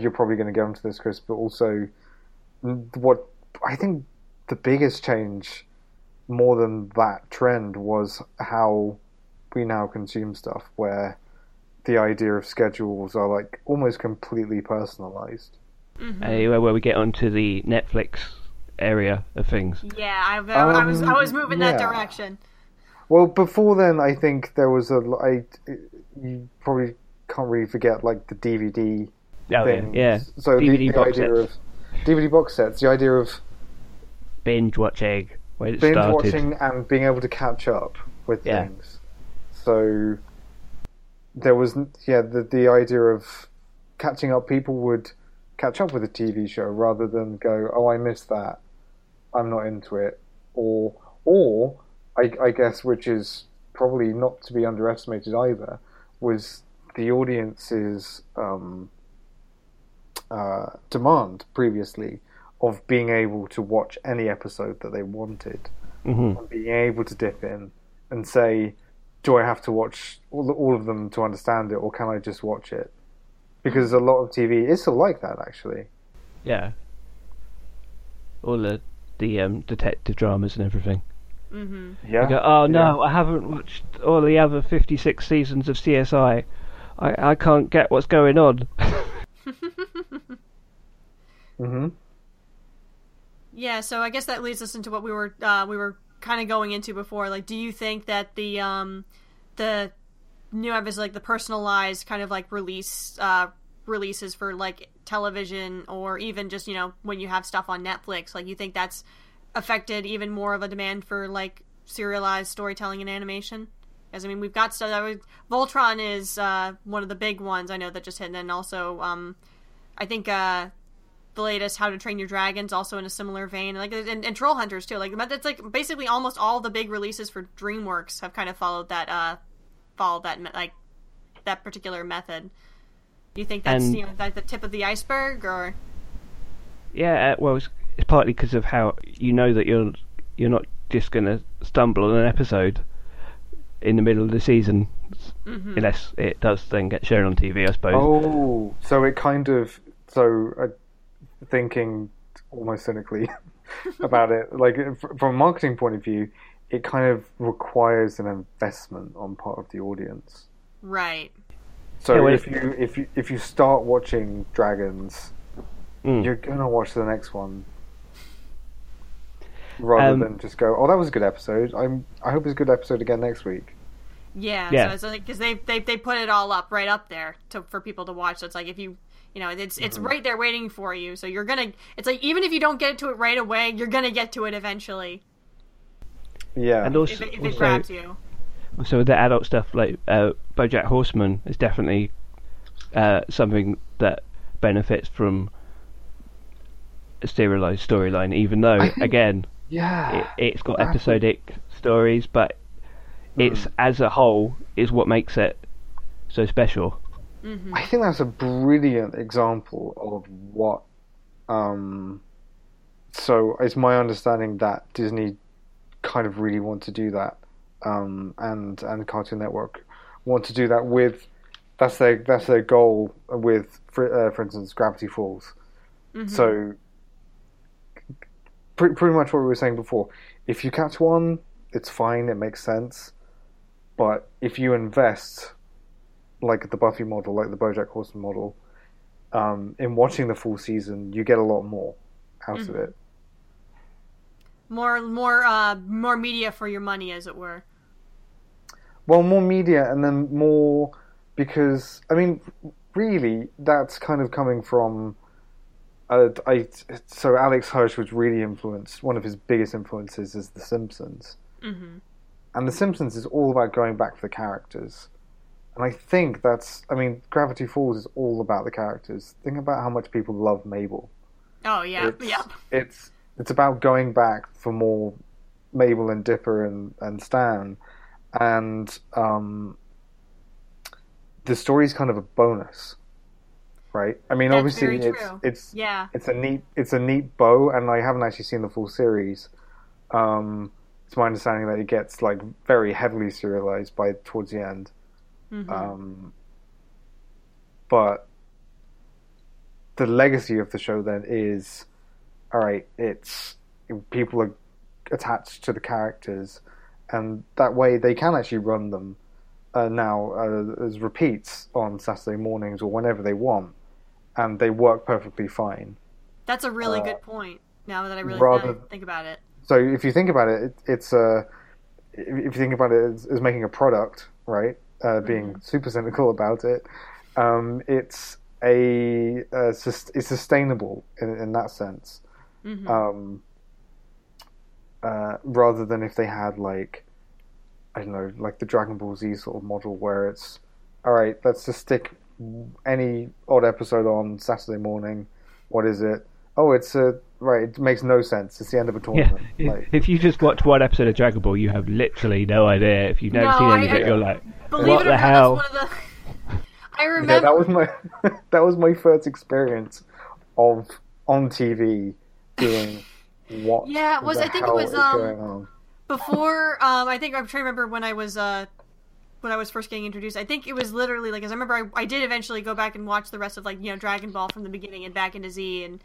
you're probably going to get onto this, Chris, but also what I think the biggest change, more than that trend, was how we now consume stuff, where the idea of schedules are like almost completely personalized. Mm-hmm. Where we get onto the Netflix area of things. Yeah, I was moving that direction. Well, before then, I think there was you probably can't really forget, like, the DVD thing. Yeah. So DVD box idea sets. Of DVD box sets, the idea of binge watching and being able to catch up with things. So there was the idea of catching up. People would catch up with a TV show rather than go, oh, I missed that, I'm not into it, or I guess, which is probably not to be underestimated either, was the audience's demand previously of being able to watch any episode that they wanted, and being able to dip in and say, do I have to watch all of them to understand it, or can I just watch it? Because a lot of TV is still like that, actually. Yeah. All the detective dramas and everything. Mm-hmm. Yeah. You go, oh no, I haven't watched all the other 56 seasons of CSI. I can't get what's going on. Yeah, so I guess that leads us into what we were kind of going into before. Like, do you think that the new episodes, like the personalized kind of like releases for like television, or even just, you know, when you have stuff on Netflix, like, you think that's affected even more of a demand for like serialized storytelling and animation? Because I mean, we've got stuff. Voltron is one of the big ones I know that just hit, and then also I think the latest How to Train Your Dragons also in a similar vein, like, and Troll Hunters too. Like, that's like basically almost all the big releases for DreamWorks have kind of followed that particular method. Do you think that's like the tip of the iceberg, or? Yeah, well, it's partly because of how you know that you're not just going to stumble on an episode in the middle of the season, mm-hmm. unless it does then get shown on TV, I suppose. Oh, so it kind of thinking almost cynically about it, like from a marketing point of view, it kind of requires an investment on part of the audience, right? So yeah, well, if you start watching dragons, you're gonna watch the next one. Rather than just go, oh, that was a good episode. I hope it's a good episode again next week. Yeah. So it's like, because they put it all up right up there for people to watch. So it's like, if you know, it's right there waiting for you. So you're gonna. It's like, even if you don't get to it right away, you're gonna get to it eventually. Yeah, and also if it grabs you. Also, with the adult stuff, like Bojack Horseman is definitely something that benefits from a serialized storyline, even though again. Yeah, it's got episodic stories, but it's as a whole is what makes it so special. Mm-hmm. I think that's a brilliant example of what. So it's my understanding that Disney kind of really want to do that, and Cartoon Network want to do that with. That's their goal with, for instance, Gravity Falls. Mm-hmm. So. Pretty much what we were saying before. If you catch one, it's fine, it makes sense. But if you invest, like the Buffy model, like the Bojack Horseman model, in watching the full season, you get a lot more out of it. More media for your money, as it were. Well, more media, and then more, because I mean, really, that's kind of coming from. So Alex Hirsch was really influenced. One of his biggest influences is The Simpsons. Mm-hmm. And The Simpsons is all about going back to the characters. And I think Gravity Falls is all about the characters. Think about how much people love Mabel. Oh, yeah. It's about going back for more Mabel and Dipper and Stan. And the story's kind of a bonus. Right. I mean, that's obviously it's a neat bow, and I haven't actually seen the full series. It's my understanding that it gets like very heavily serialized by towards the end. Mm-hmm. But the legacy of the show then is, all right, it's people are attached to the characters, and that way they can actually run them as repeats on Saturday mornings or whenever they want. And they work perfectly fine. That's a really good point. Now that I think about it. So if you think about it, it's making a product, right? Being super cynical about it, it's sustainable in that sense. Mm-hmm. Rather than if they had the Dragon Ball Z sort of model where it's, all right, let's just stick any odd episode on Saturday morning. What is it? Oh, it makes no sense. It's the end of a tournament. Yeah. If you just watch one episode of Dragon Ball, you have literally no idea. If you've never seen any of it, you're like, what the hell? I remember that was my first experience of on TV doing what? Yeah, it was. I think it was going on. Before, I think I'm trying to remember when I was first getting introduced. I think it was literally like, as I remember, I did eventually go back and watch the rest of Dragon Ball from the beginning and back into Z, and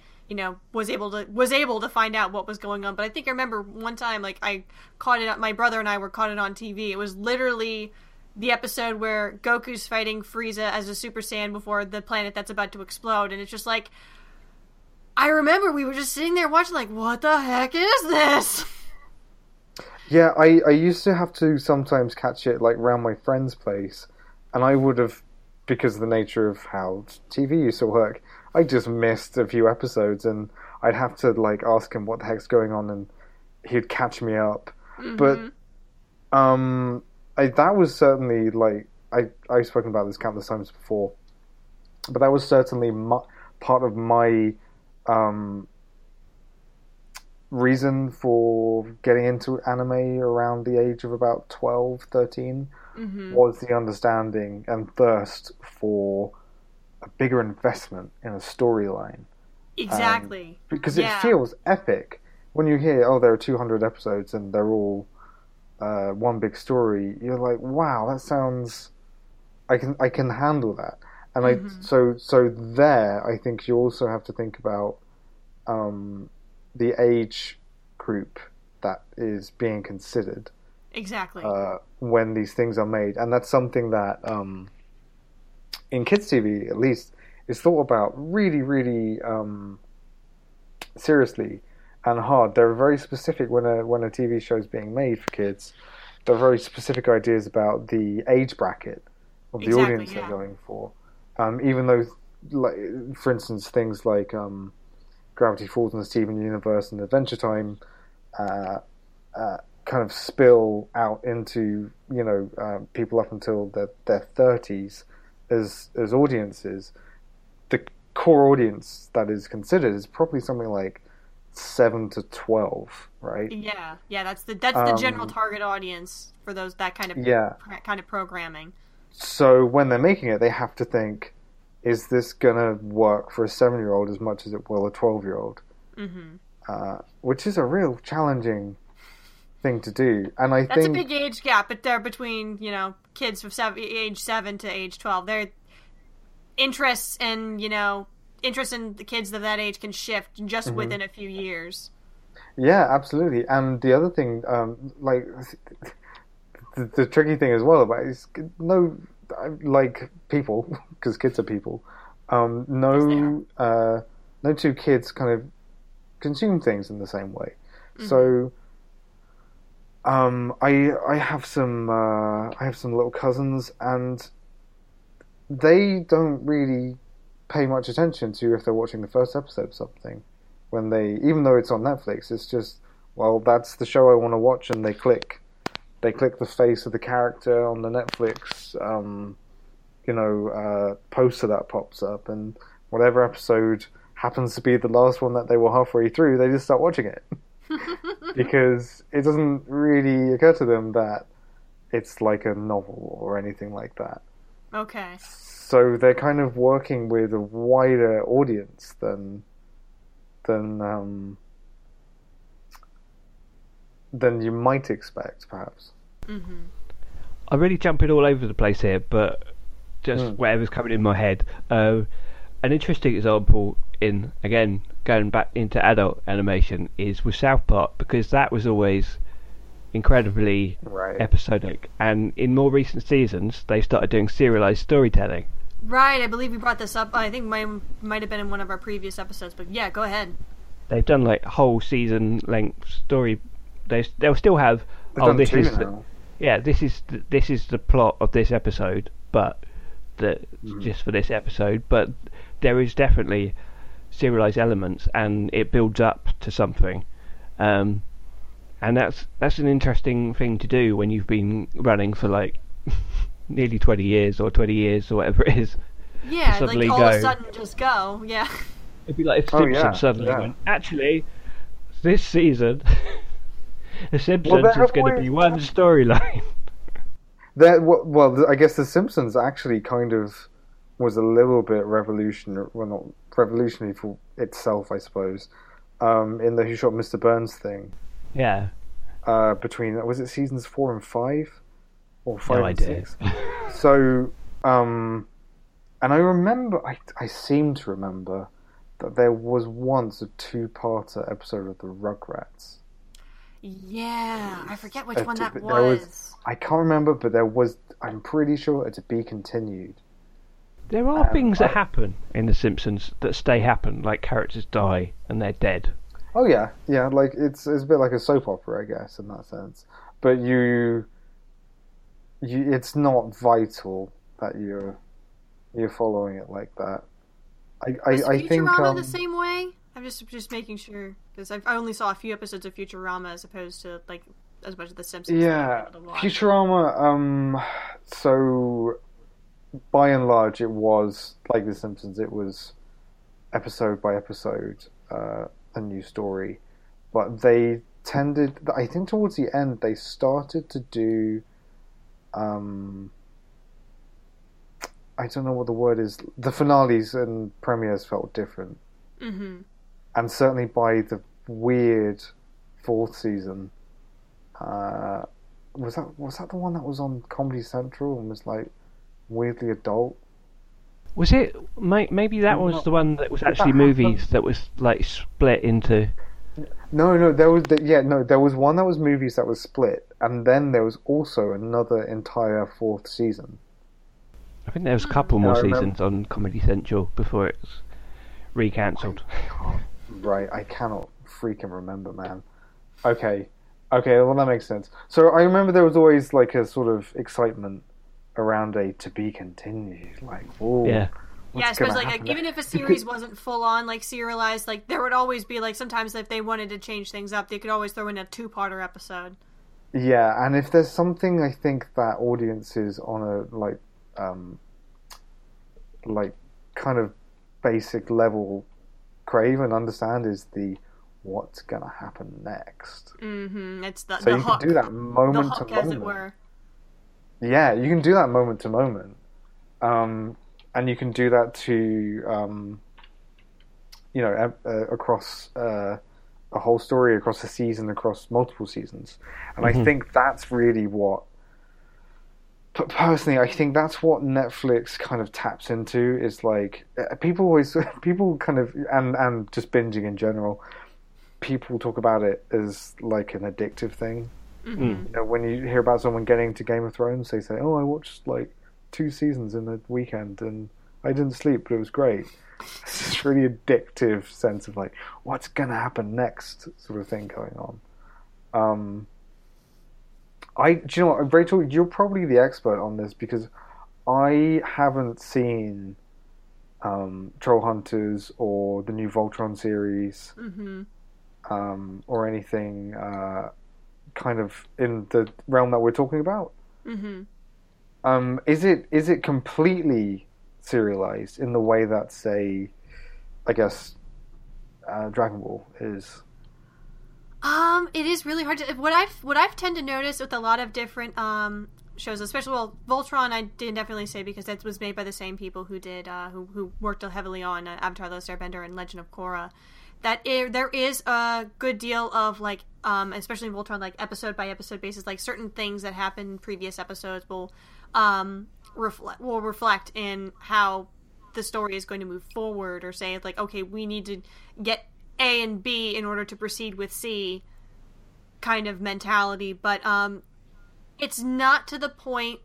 was able to find out what was going on. But I think I remember one time I caught it up. My brother and I caught it on TV. It was literally the episode where Goku's fighting Frieza as a Super Saiyan before the planet that's about to explode, and it's just like, I remember we were just sitting there watching like, what the heck is this? Yeah, I used to have to sometimes catch it round my friend's place, and I would have, because of the nature of how TV used to work, I just missed a few episodes, and I'd have to ask him what the heck's going on, and he'd catch me up. Mm-hmm. But that was certainly I've spoken about this countless times before, but that was certainly part of my reason for getting into anime around the age of about 12, 13 was the understanding and thirst for a bigger investment in a storyline. Exactly. Because it feels epic when you hear, oh, there are 200 episodes and they're all one big story. You're like, wow, that sounds... I can handle that. And mm-hmm. So there, I think you also have to think about the age group that is being considered. Exactly. When these things are made. And that's something that, in kids' TV at least, is thought about really, really seriously and hard. They're very specific when a TV show is being made for kids. There are very specific ideas about the age bracket of the audience they're going for. Even though, like, for instance, things like Gravity Falls and the Steven Universe and Adventure Time kind of spill out into, you know, people up until their 30s as audiences, the core audience that is considered is probably something like 7 to 12, right? Yeah, that's the general target audience for those that kind of programming. So when they're making it, they have to think, is this going to work for a 7-year-old as much as it will a 12-year-old? Mm-hmm. Which is a real challenging thing to do. And I think... That's a big age gap, but they're between, you know, kids from age 7 to age 12. Their interests and, you know, interests in the kids of that age can shift just mm-hmm. within a few years. Yeah, absolutely. And the other thing, like... The tricky thing as well about is people, because kids are people. No two kids kind of consume things in the same way. Mm-hmm. So, I have some little cousins, and they don't really pay much attention to if they're watching the first episode of something. Even though it's on Netflix, it's just, well, that's the show I want to watch, and they click. They click the face of the character on the Netflix, poster that pops up, and whatever episode happens to be the last one that they were halfway through, they just start watching it. Because it doesn't really occur to them that it's like a novel or anything like that. Okay. So they're kind of working with a wider audience than you might expect, perhaps. Mm-hmm. I'm really jumping all over the place here, but just whatever's coming in my head. An interesting example going back into adult animation is with South Park, because that was always incredibly episodic. And in more recent seasons, they started doing serialized storytelling. Right, I believe we brought this up. I think mine might have been in one of our previous episodes, but yeah, go aad. They've done like whole season length story. They'll still have. This is the plot of this episode, just for this episode. But there is definitely serialized elements, and it builds up to something. And that's an interesting thing to do when you've been running for like nearly 20 years or 20 years or whatever it is. Yeah, like all of a sudden, just go. Yeah. It'd be like if Simpsons suddenly went, actually, this season. The Simpsons is going to be one storyline. I guess The Simpsons actually kind of was a little bit revolutionary. Well, not revolutionary for itself, I suppose. In the Who Shot Mr. Burns thing. Yeah. Between, was it seasons 4 and 5? Or 5 and 6? So, and I seem to remember that there was once a 2-parter episode of the Rugrats. Yeah, I forget which one that was. I can't remember, but there was, I'm pretty sure, it's a Be Continued. There are things that happen in The Simpsons that stay happen, like characters die and they're dead. Oh yeah, like it's a bit like a soap opera, I guess, in that sense. But you it's not vital that you're following it like that. I think Futurama the same way. I'm just making sure, because I only saw a few episodes of Futurama as opposed to like as much of The Simpsons. Yeah, Futurama. So by and large, it was like The Simpsons. It was episode by episode a new story, but they tended. I think towards the end, they started to do I don't know what the word is. The finales and premieres felt different. Mm-hmm. And certainly by the weird fourth season, was that the one that was on Comedy Central and was like weirdly adult? Was it? Maybe that was the one that was actually movies that was like split into. No, there was one that was movies that was split, and then there was also another entire fourth season. I think there was a couple more seasons on Comedy Central before it's recancelled. Right, I cannot freaking remember, man. Okay, well that makes sense. So I remember there was always like a sort of excitement around a to be continued, like, oh yeah. Yeah, I suppose like even if a series wasn't full on like serialized, like there would always be like sometimes if they wanted to change things up, they could always throw in a 2-parter episode. Yeah, and if there's something I think that audiences on a like kind of basic level crave and understand is the what's gonna happen next. Mm-hmm. It's the so the you hook. Can do that moment the hook, to moment, as it were. Yeah, you can do that moment to moment. And you can do that to, across a whole story, across a season, across multiple seasons. And I think that's really what, personally, I think that's what Netflix kind of taps into is like, people just binging in general, people talk about it as like an addictive thing. Mm-hmm. You know, when you hear about someone getting to Game of Thrones, they say, oh, I watched like 2 seasons in a weekend and I didn't sleep, but it was great. It's this really addictive sense of like what's gonna happen next sort of thing going on. Do you know what, Rachel, you're probably the expert on this because I haven't seen Troll Hunters or the new Voltron series or anything kind of in the realm that we're talking about. Mm-hmm. Is it completely serialized in the way that, say, I guess, Dragon Ball is? It is really hard to. What I've tend to notice with a lot of different shows, especially Voltron, I did definitely say because that was made by the same people who did who worked heavily on Avatar: The Last Airbender and Legend of Korra. There is a good deal of like, especially in Voltron, like episode by episode basis, like certain things that happen in previous episodes will reflect in how the story is going to move forward, or say like, okay, we need to get A and B in order to proceed with C, kind of mentality. But it's not to the point,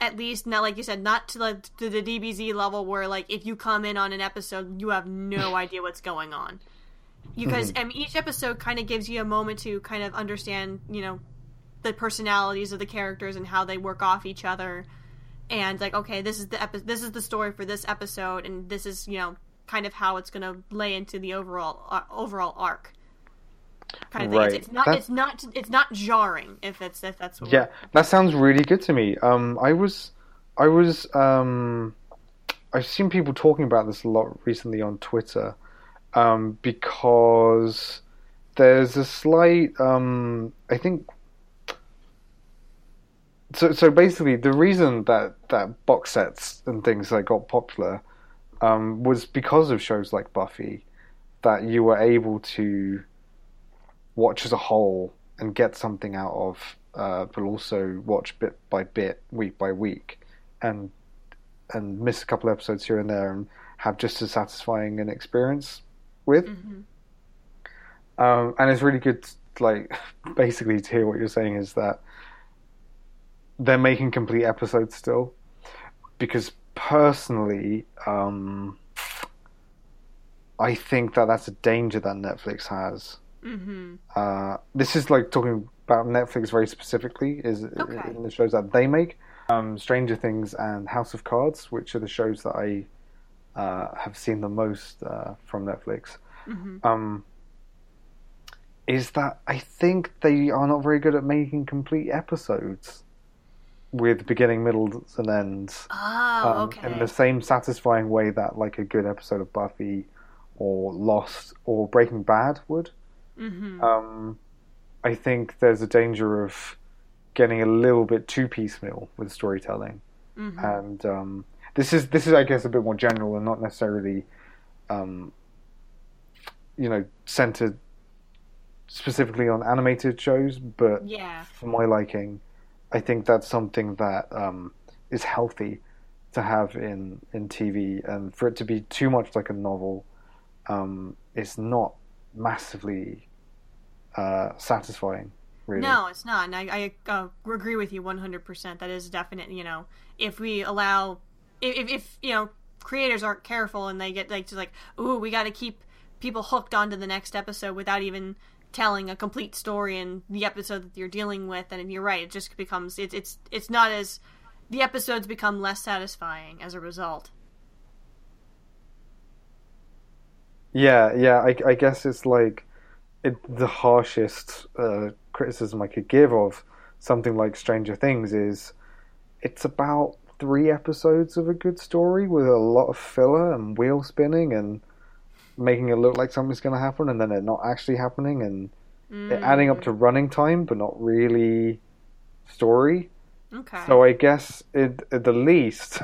at least not like you said, not to the DBZ level where like if you come in on an episode, you have no idea what's going on. Because each episode kind of gives you a moment to kind of understand, you know, the personalities of the characters and how they work off each other, and like, okay, this is the story for this episode, and this is, you know, kind of how it's going to lay into the overall arc. Kind of thing. Right. It's not jarring if that's what. Yeah, that sounds really good to me. I've seen people talking about this a lot recently on Twitter. Because there's a slight, I think. So basically, the reason that box sets and things like got popular was because of shows like Buffy, that you were able to watch as a whole and get something out of, but also watch bit by bit, week by week, and miss a couple episodes here and there, and have just as satisfying an experience with. Mm-hmm. And it's really good to, like, basically to hear what you're saying is that they're making complete episodes still, because personally I think that's a danger that Netflix has. Mm-hmm. This is like talking about Netflix very specifically is okay. In the shows that they make, Stranger Things and House of Cards, which are the shows that I have seen the most from Netflix. Mm-hmm. Is that I think they are not very good at making complete episodes with beginning, middles, and ends. Okay. In the same satisfying way that like a good episode of Buffy or Lost or Breaking Bad would. Mm-hmm. I think there's a danger of getting a little bit too piecemeal with storytelling. Mm-hmm. And This is I guess a bit more general and not necessarily centered specifically on animated shows, but for my liking, I think that's something that is healthy to have in TV, and for it to be too much like a novel, it's not massively satisfying. Really. No, it's not, and I agree with you 100%. That is definite. If we allow, if creators aren't careful and they get we got to keep people hooked onto the next episode without even telling a complete story in the episode that you're dealing with, and you're right, it just becomes it's not as the episodes become less satisfying as a result. I guess it's like the harshest criticism I could give of something like Stranger Things is it's about 3 episodes of a good story with a lot of filler and wheel spinning and making it look like something's going to happen and then it not actually happening, and it adding up to running time but not really story. Okay. So I guess at the least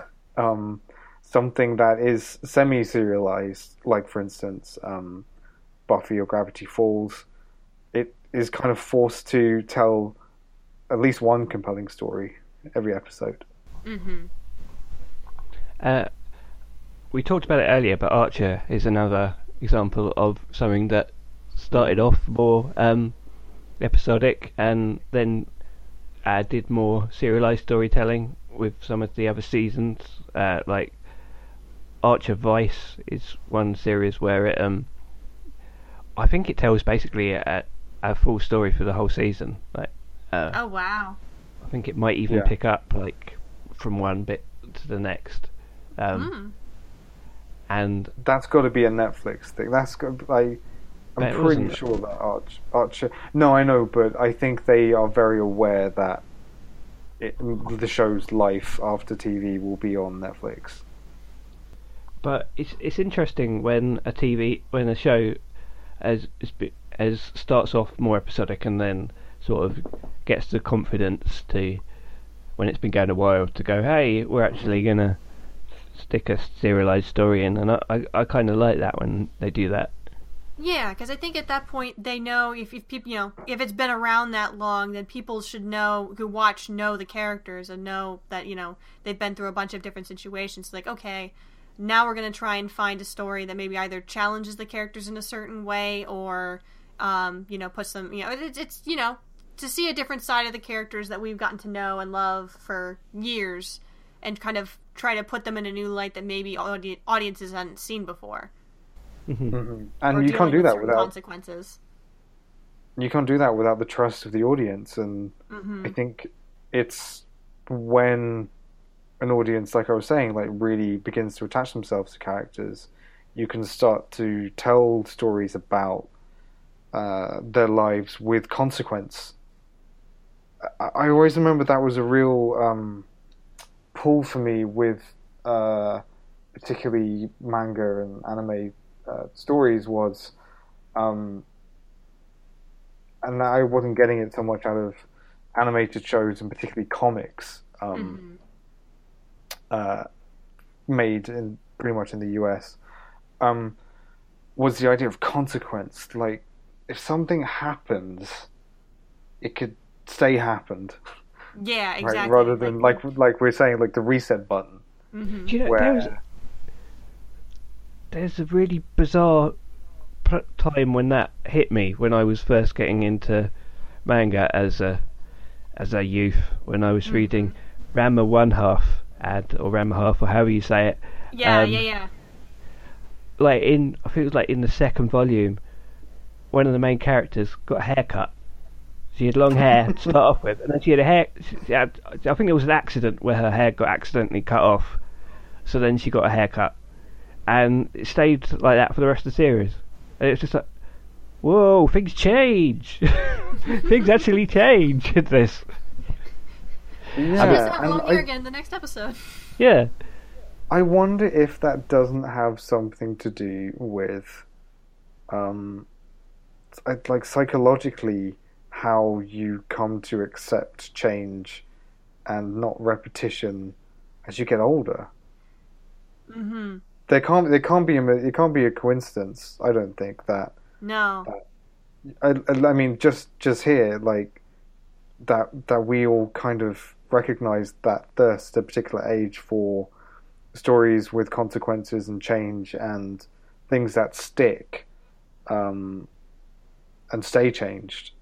something that is semi-serialized, like for instance Buffy or Gravity Falls, it is kind of forced to tell at least one compelling story every episode. Mm-hmm. We talked about it earlier, but Archer is another example of something that started off more episodic and then did more serialized storytelling with some of the other seasons. Like Archer Vice is one series where it I think it tells basically a full story for the whole season. Like, oh wow! I think it might even pick up like from one bit to the next. And that's got to be a Netflix thing. I'm pretty sure that Archer. No, I know, but I think they are very aware that the show's life after TV will be on Netflix. But it's interesting when a show as starts off more episodic and then sort of gets the confidence to, when it's been going a while, to go, hey, we're actually gonna stick a serialized story in, and I kind of like that when they do that. Yeah, because I think at that point they know if people if it's been around that long, then people should know the characters and know that they've been through a bunch of different situations. Like, okay, now we're gonna try and find a story that maybe either challenges the characters in a certain way or puts them to see a different side of the characters that we've gotten to know and love for years, and kind of try to put them in a new light that maybe audiences hadn't seen before. Mm-hmm. Mm-hmm. And you can't do that without consequences. You can't do that without the trust of the audience, and I think it's when an audience, like I was saying, like really begins to attach themselves to characters, you can start to tell stories about their lives with consequence. I always remember that was a real pull for me with particularly manga and anime stories was, and I wasn't getting it so much out of animated shows and particularly comics made in pretty much in the US, was the idea of consequence. Like, if something happens, it could stay happened. Yeah, exactly. Right? Rather than like we're saying, like the reset button. Mm-hmm. Do you know, where there's a really bizarre time when that hit me, when I was first getting into manga as a youth, when I was reading Ranma 1/2 or Ranma 1/2 or however you say it. Yeah, yeah. Like I think it was like in the second volume, one of the main characters got a haircut. She had long hair to start off with, and then she had a hair. I think it was an accident where her hair got accidentally cut off, so then she got a haircut, and it stayed like that for the rest of the series. And it's just like, whoa, things change. Things actually change in this. Yeah, I mean, and long hair again the next episode. Yeah, I wonder if that doesn't have something to do with, like psychologically, how you come to accept change and not repetition as you get older. Mm-hmm. It can't be a coincidence. I don't think that. No. I mean, just here, like that we all kind of recognize that thirst at a particular age for stories with consequences and change and things that stick, and stay changed.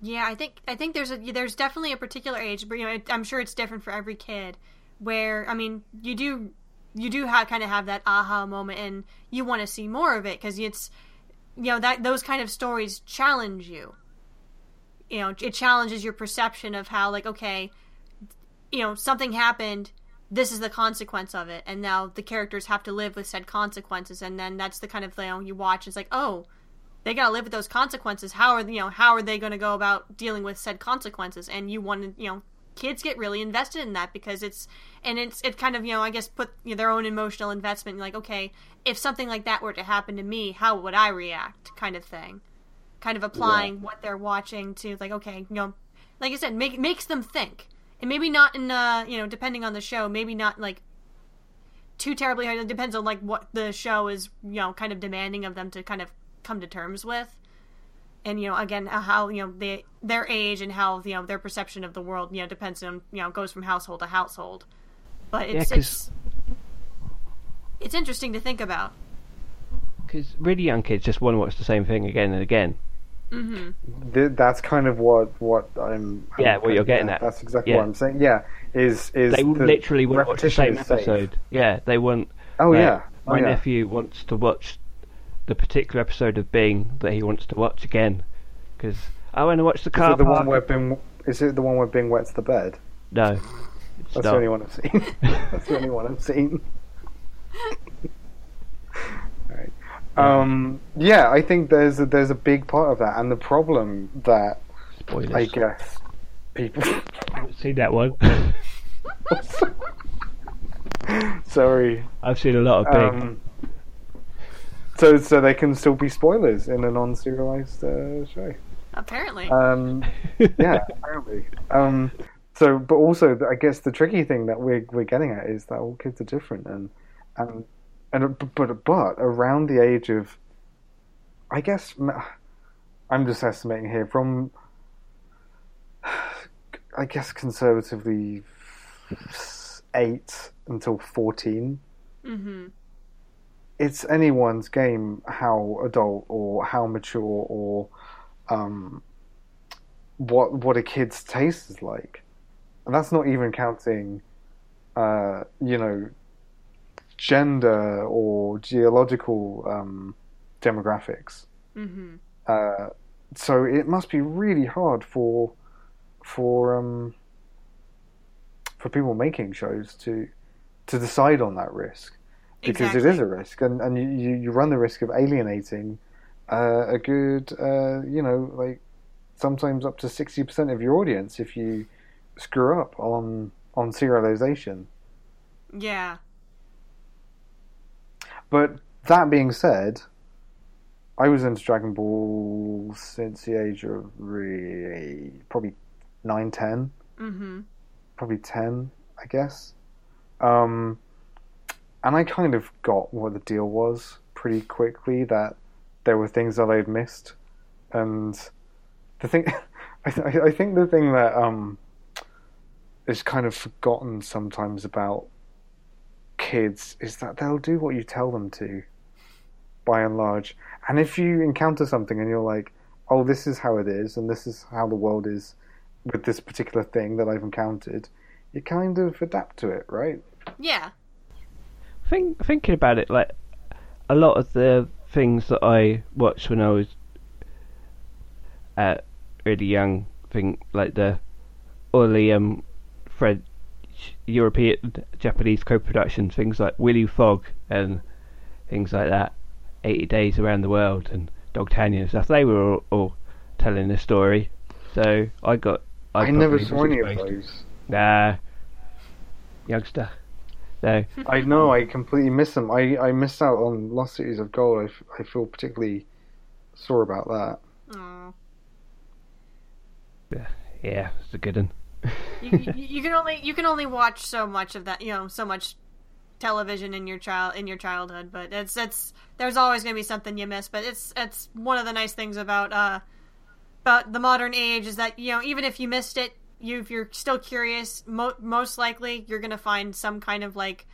Yeah, I think there's definitely a particular age, but you know, I'm sure it's different for every kid. Where, I mean, you do kind of have that aha moment, and you want to see more of it because it's, you know, that those kind of stories challenge you. You know, it challenges your perception of how, like, okay, you know, something happened. This is the consequence of it, and now the characters have to live with said consequences. And then that's the kind of thing, you know, you watch. It's like, oh. They gotta live with those consequences. How are they gonna go about dealing with said consequences? And you want to, you know, kids get really invested in that because it's kind of, you know, I guess put, you know, their own emotional investment in, like, okay, if something like that were to happen to me, how would I react? Kind of thing, kind of applying what they're watching to, like, okay, you know, like I said, makes them think, and maybe not in you know, depending on the show, maybe not like too terribly. It depends on like what the show is, you know, kind of demanding of them to kind of come to terms with, and, you know, again, how, you know, their age and how, you know, their perception of the world, you know, depends on, you know, goes from household to household, but it's interesting to think about because really young kids just want to watch the same thing again and again. Mm-hmm. That's kind of what I'm you're getting at. That's exactly what I'm saying. Yeah, is they literally want to watch the same episode. Yeah, they want. Oh yeah, my nephew wants to watch the particular episode of Bing that he wants to watch again, because I want to watch the car. Is it the one where Bing wets the bed? No, it's that's not. The only one I've seen. That's the only one I've seen. Right. Yeah, I think there's a big part of that, and the problem that spoilers. I guess people haven't seen that one. Sorry, I've seen a lot of Bing. So they can still be spoilers in a non-serialized show. Apparently. Yeah, apparently. But also, I guess the tricky thing that we're getting at is that all kids are different, and around the age of, I guess, I'm just estimating here from, I guess, conservatively 8 until 14. Mm-hmm. It's anyone's game how adult or how mature or what a kid's taste is like, and that's not even counting you know, gender or geological demographics. Mm-hmm. So it must be really hard for people making shows to decide on that risk. Because exactly. It is a risk, and you run the risk of alienating a good, you know, like sometimes up to 60% of your audience if you screw up on serialization. Yeah. But that being said, I was into Dragon Ball since the age of probably 9, 10. Mm-hmm. Probably 10, I guess. And I kind of got what the deal was pretty quickly, that there were things that I'd missed. And the thing, I think the thing that is kind of forgotten sometimes about kids is that they'll do what you tell them to, by and large. And if you encounter something and you're like, oh, this is how it is, and this is how the world is with this particular thing that I've encountered, you kind of adapt to it, right? Yeah. Thinking about it, like a lot of the things that I watched when I was really young, like all the French, European, Japanese co-productions, things like Willy Fogg and things like that, 80 Days Around the World and Dogtanian and stuff. They were all telling a story, so I never saw any of those. Nah, youngster. No. I know, I completely miss them. I missed out on Lost Cities of Gold. I feel particularly sore about that. Aww. Yeah, it's a good one. You can only watch so much of that, you know, so much television in your childhood, but it's there's always going to be something you miss. But it's one of the nice things about the modern age is that, you know, even if you missed it, if you're still curious, most likely you're going to find some kind of like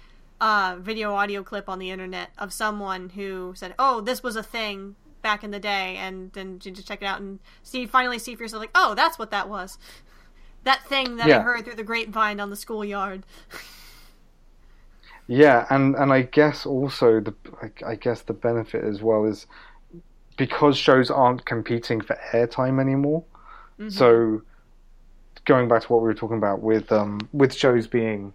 video audio clip on the internet of someone who said, "Oh, this was a thing back in the day," and then you just check it out and finally see for yourself, like, "Oh, that's what that was. That thing that I heard through the grapevine on the schoolyard." Yeah, and I guess also the benefit as well is because shows aren't competing for airtime anymore. Mm-hmm. So going back to what we were talking about with shows being,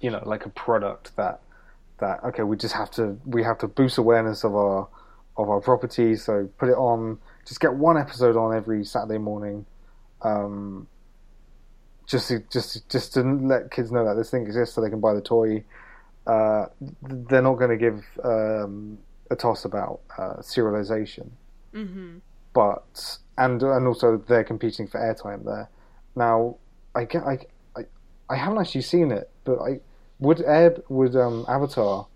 you know, like a product that okay, we have to boost awareness of our property, so put it on, just get one episode on every Saturday morning. Just to let kids know that this thing exists so they can buy the toy. They're not going to give a toss about serialization. Mm-hmm. But and also they're competing for airtime there. Now I haven't actually seen it, but would Avatar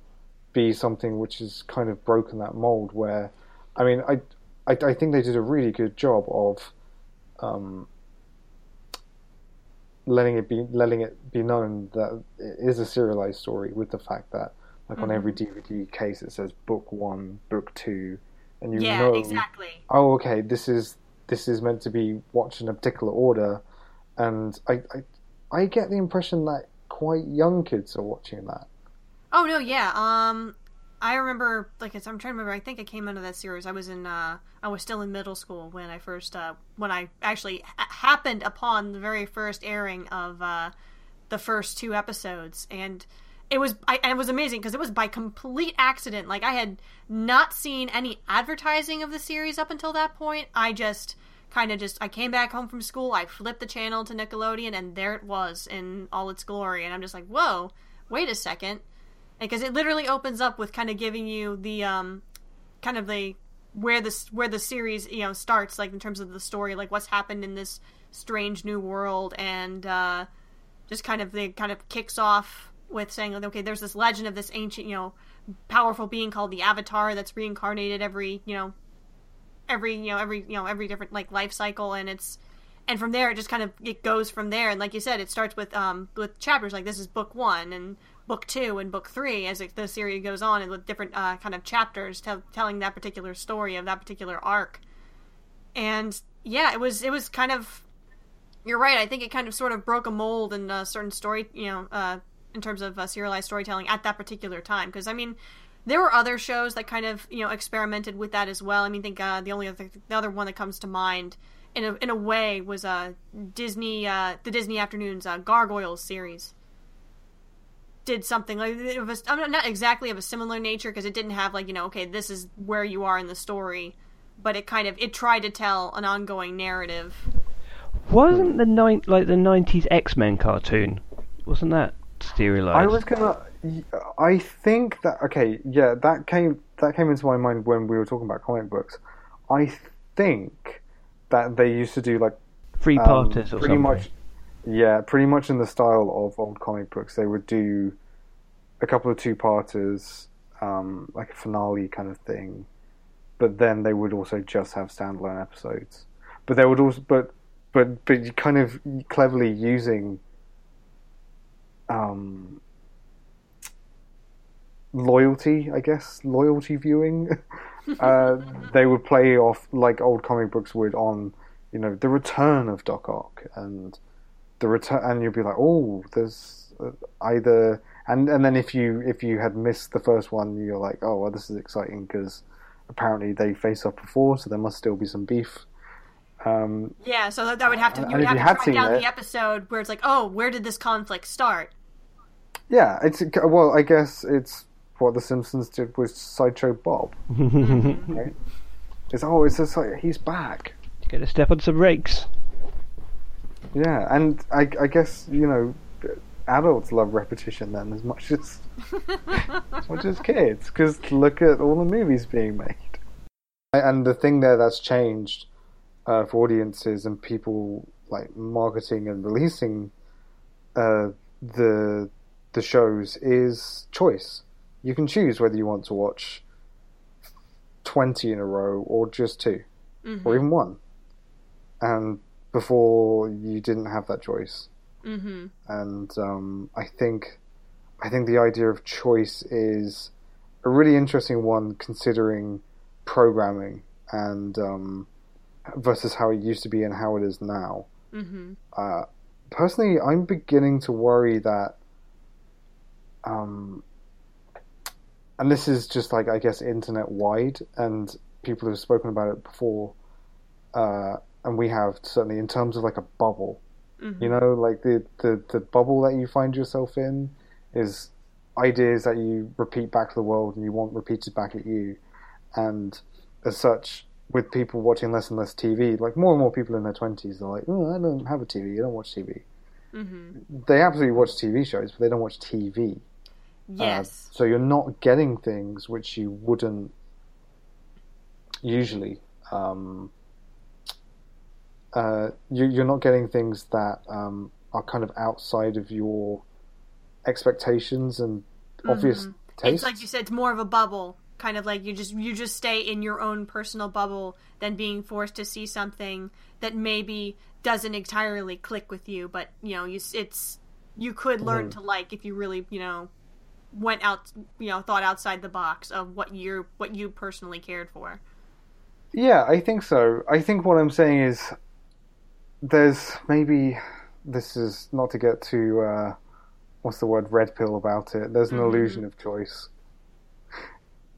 be something which has kind of broken that mold? Where I think they did a really good job of letting it be known that it is a serialized story, with the fact that, like, on every DVD case it says book 1, book 2, and you know exactly. Oh, okay, this is meant to be watched in a particular order, and I get the impression that quite young kids are watching that. Oh no, yeah. I remember, like, I'm trying to remember. I think I came into that series. I was still in middle school when I first, when I actually happened upon the very first airing of the first 2 episodes, and it was amazing because it was by complete accident. Like, I had not seen any advertising of the series up until that point. I came back home from school. I flipped the channel to Nickelodeon, and there it was in all its glory. And I'm just like, whoa, wait a second. Because it literally opens up with kind of giving you the where the series, you know, starts, like in terms of the story, like what's happened in this strange new world, and just kind of kicks off with saying, okay, there's this legend of this ancient, you know, powerful being called the Avatar that's reincarnated every different, like, life cycle, and from there it just it goes from there, and like you said, it starts with chapters like this is book 1 and book 2 and book 3 as the series goes on, and with different kind of chapters telling that particular story of that particular arc. And yeah, it was kind of, you're right. I think it kind of sort of broke a mold in a certain story, you know, in terms of serialized storytelling at that particular time. Because I mean, there were other shows that kind of, you know, experimented with that as well. I mean, I think the other one that comes to mind in a way was the Disney Afternoon's Gargoyles series. Did something like it was not exactly of a similar nature, because it didn't have, like, you know, okay, this is where you are in the story, but it tried to tell an ongoing narrative. Wasn't the 90s X-Men cartoon, wasn't that serialized? That came into my mind when we were talking about comic books. I think that they used to do like three-parters or something. Yeah, pretty much in the style of old comic books. They would do a couple of two-parters, like a finale kind of thing, but then they would also just have standalone episodes. But they would also, but kind of cleverly using loyalty, I guess, loyalty viewing. They would play off, like old comic books would, on, you know, the return of Doc Ock and. And you'll be like, oh, there's either, and then if you had missed the first one, you're like, oh, well, this is exciting because apparently they faced off before, so there must still be some beef. Yeah, so that would have to, you would have to track down the episode where it's like, oh, where did this conflict start? Yeah, I guess it's what The Simpsons did with Sideshow Bob. Right? It's just like, he's back. You got to step on some rakes. Yeah, and I guess, you know, adults love repetition then as much as kids, because look at all the movies being made. And the thing there that's changed for audiences and people like marketing and releasing the shows is choice. You can choose whether you want to watch 20 in a row or just 2, mm-hmm. or even 1. And before you didn't have that choice. Mm-hmm. And I think the idea of choice is a really interesting one, considering programming and versus how it used to be and how it is now. Mm-hmm. Personally, I'm beginning to worry that, and this is just like, I guess, internet-wide, and people have spoken about it before, and we have, certainly, in terms of like a bubble. Mm-hmm. You know, like the bubble that you find yourself in is ideas that you repeat back to the world and you want repeated back at you. And as such, with people watching less and less TV, like more and more people in their 20s, they're like, oh, I don't have a TV, I don't watch TV. Mm-hmm. They absolutely watch TV shows, but they don't watch TV. Yes. So you're not getting things which you wouldn't usually. You're not getting things that are kind of outside of your expectations and obvious mm-hmm. tastes. It's like you said, it's more of a bubble. Kind of like you just stay in your own personal bubble than being forced to see something that maybe doesn't entirely click with you, but you know you could learn to like if you really went out, thought outside the box of what you personally cared for. Yeah, I think so. I think what I'm saying is there's maybe, this is not to get to what's the word, red pill about it. There's an illusion of choice.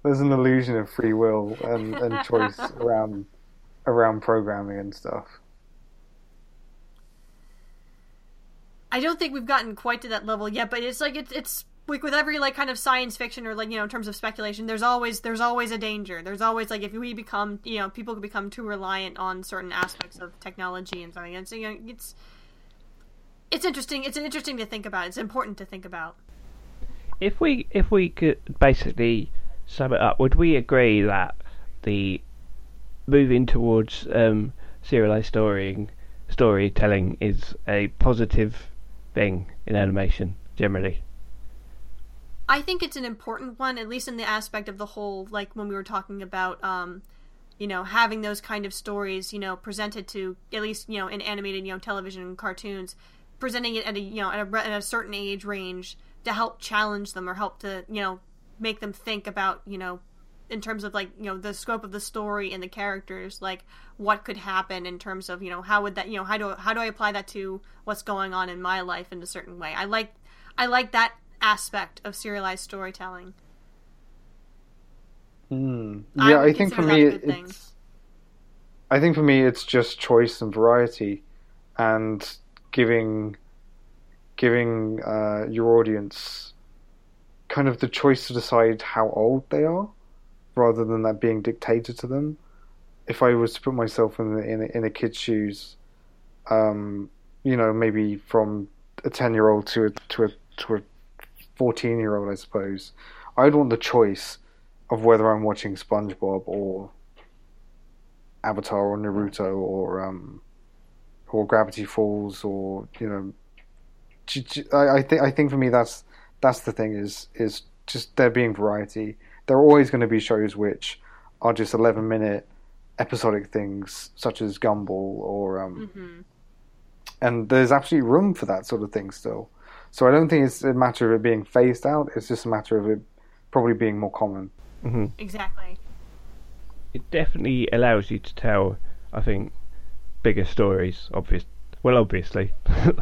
There's an illusion of free will and choice around programming and stuff. I don't think we've gotten quite to that level yet, but it's like it's like with every like kind of science fiction or like in terms of speculation, there's always a danger. There's always like if we become people become too reliant on certain aspects of technology and something. And so it's interesting. It's interesting to think about. It's important to think about. If we could basically sum it up, would we agree that the moving towards serialized storytelling is a positive thing in animation generally? I think it's an important one, at least in the aspect of the whole, like when we were talking about having those kind of stories presented to, at least in animated television and cartoons, presenting it at a at a certain age range to help challenge them or help to make them think about, in terms of like, the scope of the story and the characters, like what could happen in terms of, how would that, how do I apply that to what's going on in my life in a certain way? I like that aspect of serialized storytelling. Mm. Yeah, I think for me it's just choice and variety and giving your audience kind of the choice to decide how old they are, rather than that being dictated to them. If I was to put myself in a kid's shoes, maybe from a 10-year-old to a 14-year-old, I suppose, I'd want the choice of whether I'm watching SpongeBob or Avatar or Naruto or Gravity Falls or I think for me that's the thing is just there being variety. There are always going to be shows which are just 11-minute episodic things, such as Gumball, or and there's absolutely room for that sort of thing still. So I don't think it's a matter of it being phased out. It's just a matter of it probably being more common. Mm-hmm. Exactly. It definitely allows you to tell, I think, bigger stories. Obviously,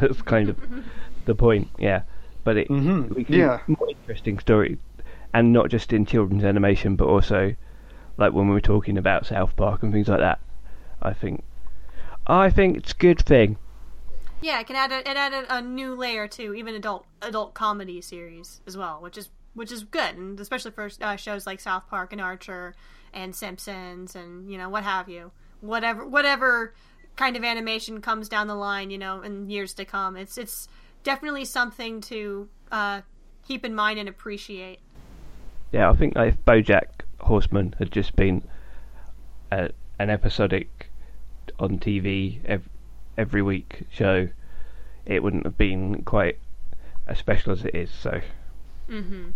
that's kind of the point. Yeah. But it we can more interesting story, and not just in children's animation, but also like when we were talking about South Park and things like that. I think it's a good thing. Yeah, it can add a new layer to even adult comedy series as well, which is good, and especially for shows like South Park and Archer and Simpsons and what have you, whatever kind of animation comes down the line, in years to come. It's definitely something to keep in mind and appreciate. Yeah, I think if Bojack Horseman had just been an episodic on TV every week show, it wouldn't have been quite as special as it is, so. Mm-hmm.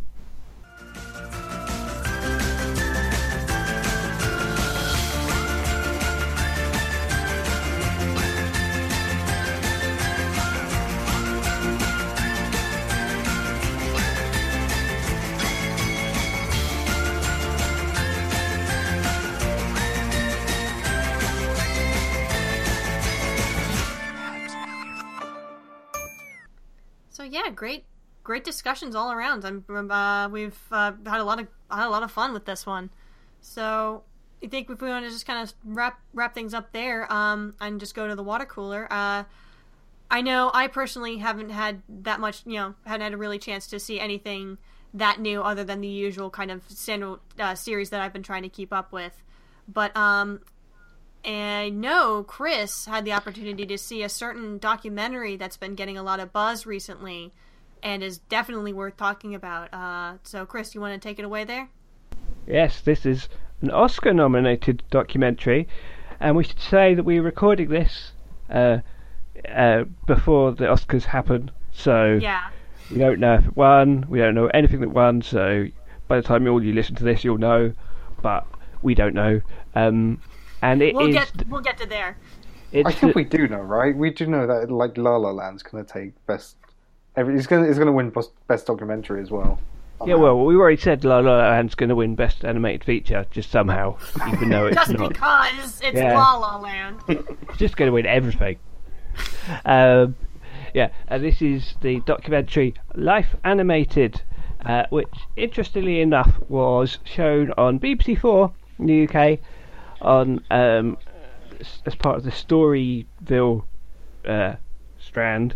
Yeah, great discussions all around. We've had a lot of fun with this one. So I think if we want to just kind of wrap things up there, and just go to the water cooler. I know I personally haven't had that much, hadn't had a really chance to see anything that new other than the usual kind of standard series that I've been trying to keep up with. But I know Chris had the opportunity to see a certain documentary that's been getting a lot of buzz recently and is definitely worth talking about. So, Chris, you want to take it away there? Yes, this is an Oscar-nominated documentary, and we should say that we're recording this before the Oscars happen, so yeah. We don't know if it won, we don't know anything that won, so by the time you listen to this, you'll know, but we don't know. We'll get to there. I think we do know, right? We do know that La La Land's going to take best. It's going to win best documentary as well. Somehow. Yeah, well, we already said La La Land's going to win best animated feature, just somehow, even though it's just not. Just because it's La La Land. It's just going to win everything. And this is the documentary Life Animated, which, interestingly enough, was shown on BBC4 in the UK. On as part of the Storyville strand,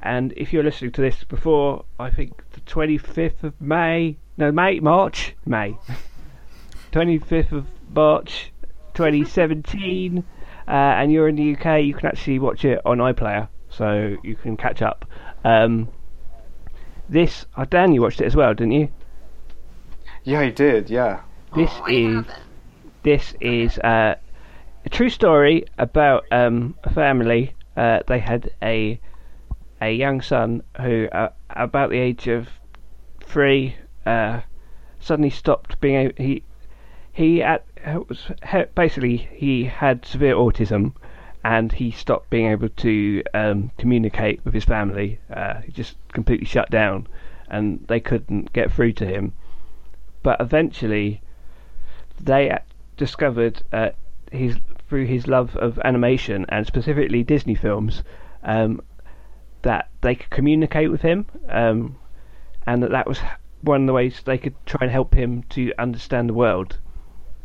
and if you're listening to this before, I think the 25th of March 2017, and you're in the UK, you can actually watch it on iPlayer, so you can catch up. Dan, you watched it as well, didn't you? Yeah, I did. Yeah. This is a true story about a family. They had a young son who, about the age of 3, suddenly stopped being able. He had severe autism, and he stopped being able to communicate with his family. He just completely shut down, and they couldn't get through to him. But eventually, they discovered through his love of animation and specifically Disney films that they could communicate with him, and that was one of the ways they could try and help him to understand the world.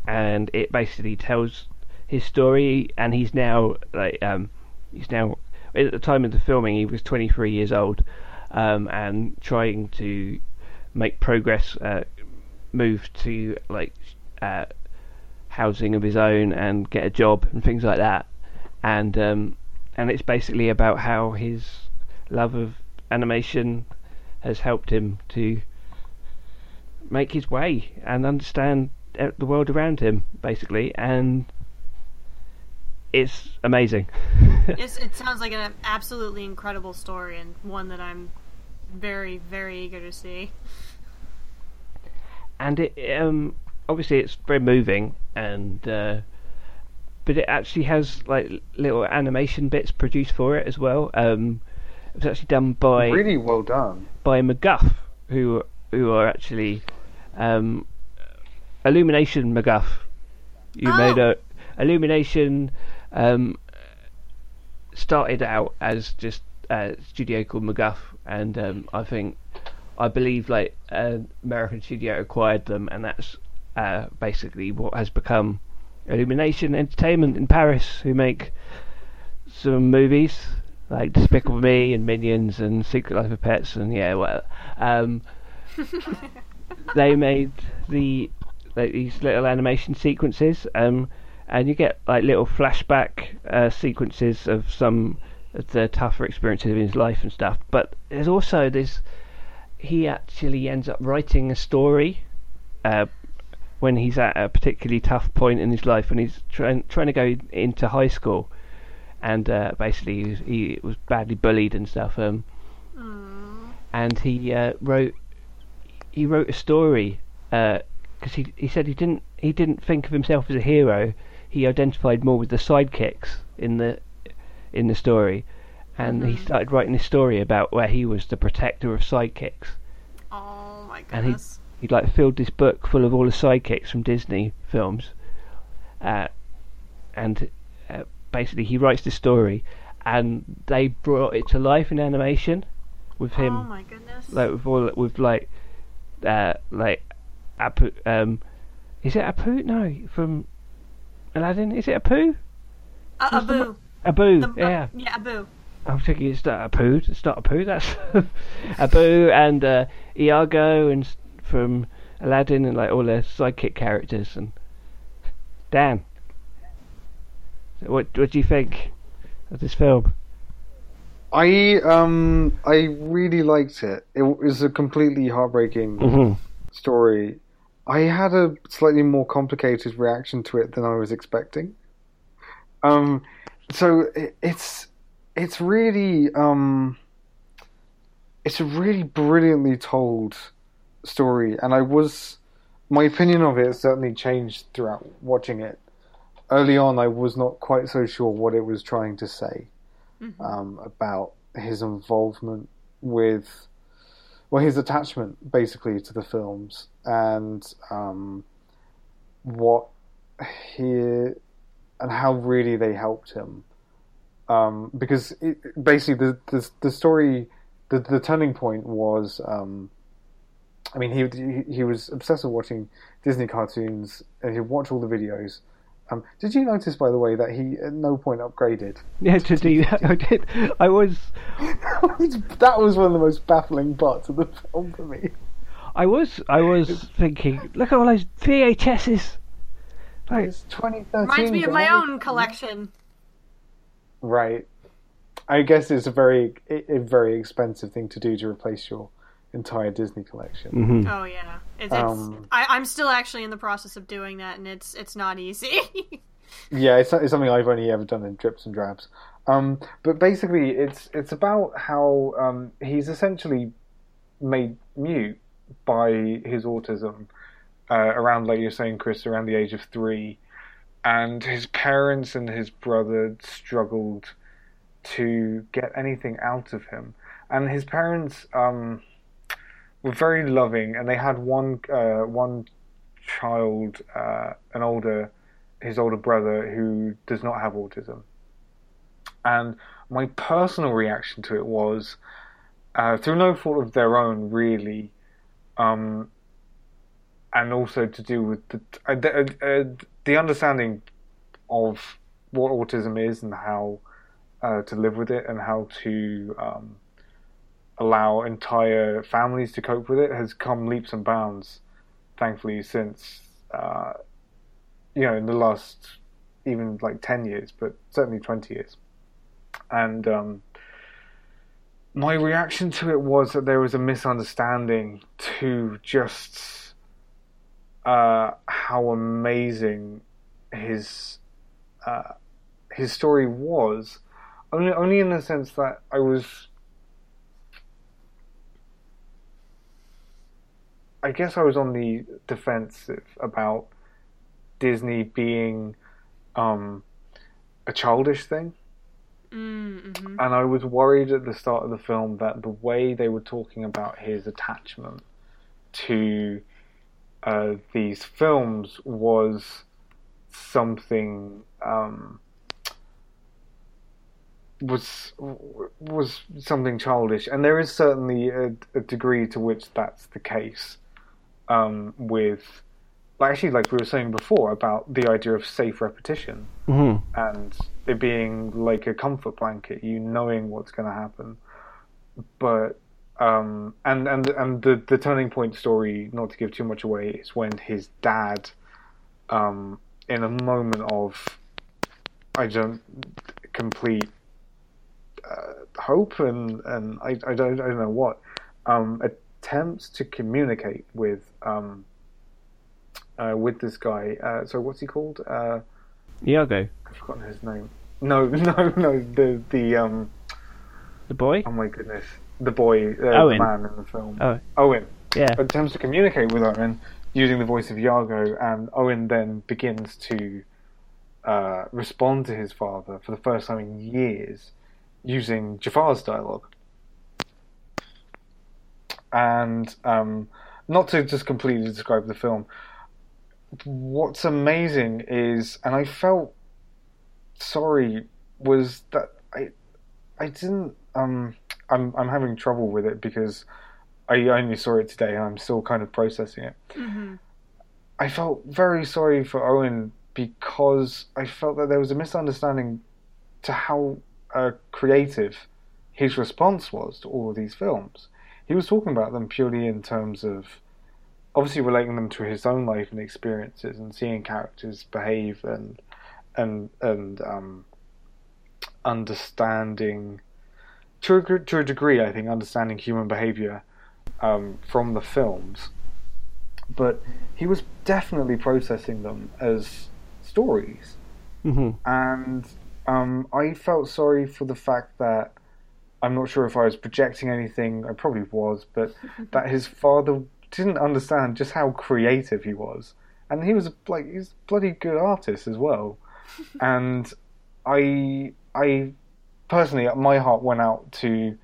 And it basically tells his story, and he's now at the time of the filming he was 23 years old, and trying to make progress, move to housing of his own and get a job and things like that, and it's basically about how his love of animation has helped him to make his way and understand the world around him, basically, and it's amazing. It sounds like an absolutely incredible story, and one that I'm very, very eager to see. And it obviously it's very moving, and but it actually has little animation bits produced for it as well. It was actually done by really well done by MacGuff, who are actually Illumination MacGuff. Made a Illumination started out as just a studio called MacGuff, and I believe American studio acquired them, and that's basically what has become Illumination Entertainment in Paris, who make some movies like Despicable Me and Minions and Secret Life of Pets and they made these little animation sequences, and you get little flashback sequences of some of the tougher experiences of his life and stuff. But there's also this, he actually ends up writing a story when he's at a particularly tough point in his life, when he's trying to go into high school, and basically he was badly bullied and stuff. And he wrote a story because he said he didn't think of himself as a hero. He identified more with the sidekicks in the story, and he started writing this story about where he was the protector of sidekicks. Oh my goodness! And he like filled this book full of all the sidekicks from Disney films, and basically he writes this story, and they brought it to life in animation with him. Oh my goodness! Like with Apu. Is it Apu? No, from Aladdin. Is it Apu? Abu. Yeah, Abu. I'm thinking it's not Apu, that's Abu and Iago and from Aladdin and like all their sidekick characters. And Dan, what do you think of this film? I really liked it. It was a completely heartbreaking story. I had a slightly more complicated reaction to it than I was expecting. So it's really it's a really brilliantly told story, and my opinion of it certainly changed throughout watching it. Early on, I was not quite so sure what it was trying to say about his involvement with, well, his attachment basically to the films, and and how really they helped him, because basically the story, the turning point was, I mean, he was obsessed with watching Disney cartoons, and he'd watch all the videos. Did you notice, by the way, that he at no point upgraded? Yeah, I did. I was. That was one of the most baffling parts of the film for me. I was thinking, look at all those VHSs. Like, it's 2013. Reminds me of my own collection. Right. I guess it's a very expensive thing to do to replace your entire Disney collection. Mm-hmm. Oh yeah, I'm still actually in the process of doing that, and it's not easy. Yeah, it's something I've only ever done in drips and drabs. But basically, it's about how he's essentially made mute by his autism. Around, like you're saying, Chris, around the age of 3, and his parents and his brother struggled to get anything out of him. And his parents were very loving, and they had one child, his older brother, who does not have autism. And my personal reaction to it was, through no fault of their own, really. And also to do with the understanding of what autism is and how to live with it and how to allow entire families to cope with it has come leaps and bounds, thankfully, since, in the last even like 10 years, but certainly 20 years. And my reaction to it was that there was a misunderstanding to just... how amazing his story was, only in the sense that I guess I was on the defensive about Disney being a childish thing, and I was worried at the start of the film that the way they were talking about his attachment to these films was something was something childish, and there is certainly a degree to which that's the case with, actually, like we were saying before about the idea of safe repetition and it being like a comfort blanket, you knowing what's going to happen, but. And the turning point story, not to give too much away, is when his dad, in a moment of complete hope and I don't know what, attempts to communicate with this guy. So what's he called? Iago. I've forgotten his name. No. The boy. Oh my goodness, the boy, Owen. The man in the film. Oh. Owen. Yeah. Attempts to communicate with Owen using the voice of Iago, and Owen then begins to respond to his father for the first time in years using Jafar's dialogue. And not to just completely describe the film, what's amazing is, and I felt sorry, was that I didn't. I'm having trouble with it because I only saw it today and I'm still kind of processing it. Mm-hmm. I felt very sorry for Owen because I felt that there was a misunderstanding to how creative his response was to all of these films. He was talking about them purely in terms of obviously relating them to his own life and experiences and seeing characters behave and understanding to a degree, I think, understanding human behavior from the films. But he was definitely processing them as stories. Mm-hmm. And I felt sorry for the fact that, I'm not sure if I was projecting anything, I probably was, but that his father didn't understand just how creative he was. And he's a bloody good artist as well. And I personally, my heart went out to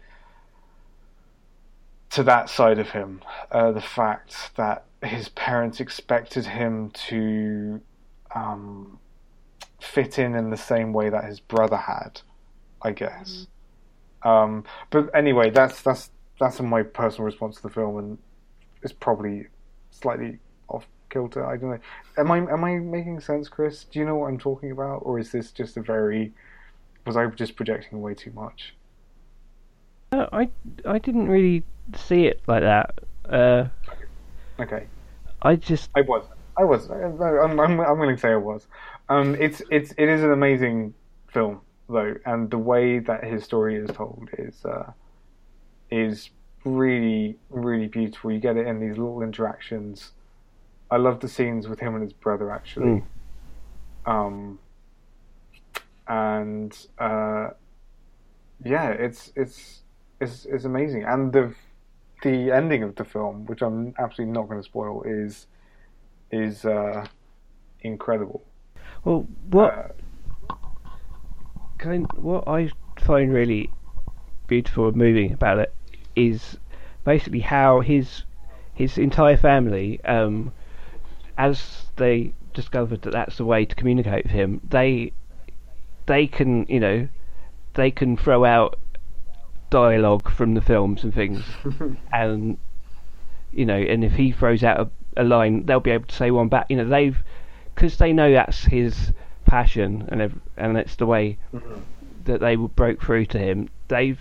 that side of him. The fact that his parents expected him to fit in the same way that his brother had, I guess. Mm-hmm. But anyway, that's my personal response to the film, and it's probably slightly off kilter. I don't know. Am I making sense, Chris? Do you know what I'm talking about, or is this just a very? Was I just projecting way too much? I didn't really see it like that. Okay. I was. I'm willing to say I was. It is an amazing film though, and the way that his story is told is really, really beautiful. You get it in these little interactions. I love the scenes with him and his brother actually. Mm. It's amazing. And the ending of the film, which I'm absolutely not going to spoil, is incredible. Well, what I find really beautiful and moving about it is basically how his entire family, as they discovered that that's the way to communicate with him, they can throw out dialogue from the films and things, and and if he throws out a line, they'll be able to say one back. Because they know that's his passion, and it's the way that they broke through to him. They've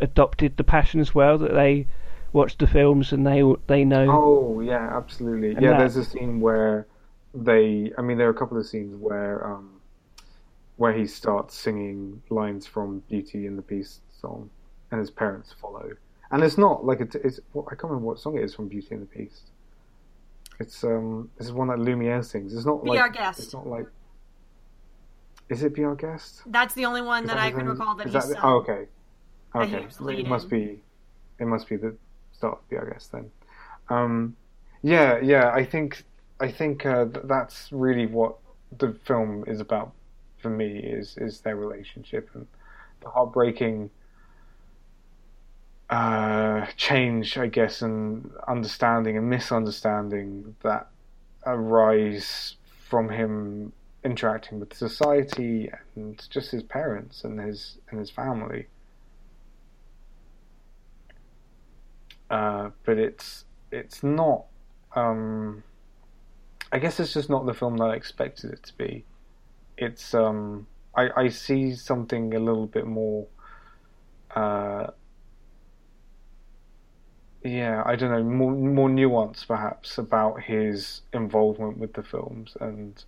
adopted the passion as well, that they watched the films and they know. Oh yeah, absolutely. And there's a scene where. There are a couple of scenes where he starts singing lines from Beauty and the Beast song, and his parents follow. And it's not like I can't remember what song it is from Beauty and the Beast. It's one that Lumiere sings. It's not like Be Our Guest. It's not like. Is it Be Our Guest? That's the only one that I can recall that he sang. Oh, okay. Okay, it must be the start of Be Our Guest then. I think that's really what the film is about for me, is their relationship and the heartbreaking change, I guess, and understanding and misunderstanding that arise from him interacting with society and just his parents and his family. But it's not. I guess it's just not the film that I expected it to be. It's I see something a little bit more. I don't know, more nuance perhaps about his involvement with the films and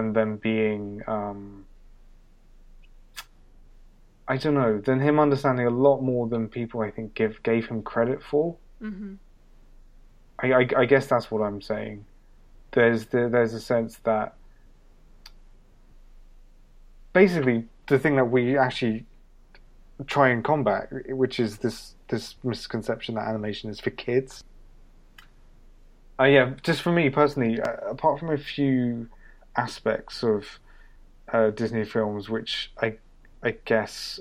them being. I don't know, then him understanding a lot more than people I think gave him credit for. Mm-hmm. I guess that's what I'm saying. There's a sense that basically the thing that we actually try and combat, which is this misconception that animation is for kids. Yeah, just for me personally, apart from a few aspects of Disney films, which I guess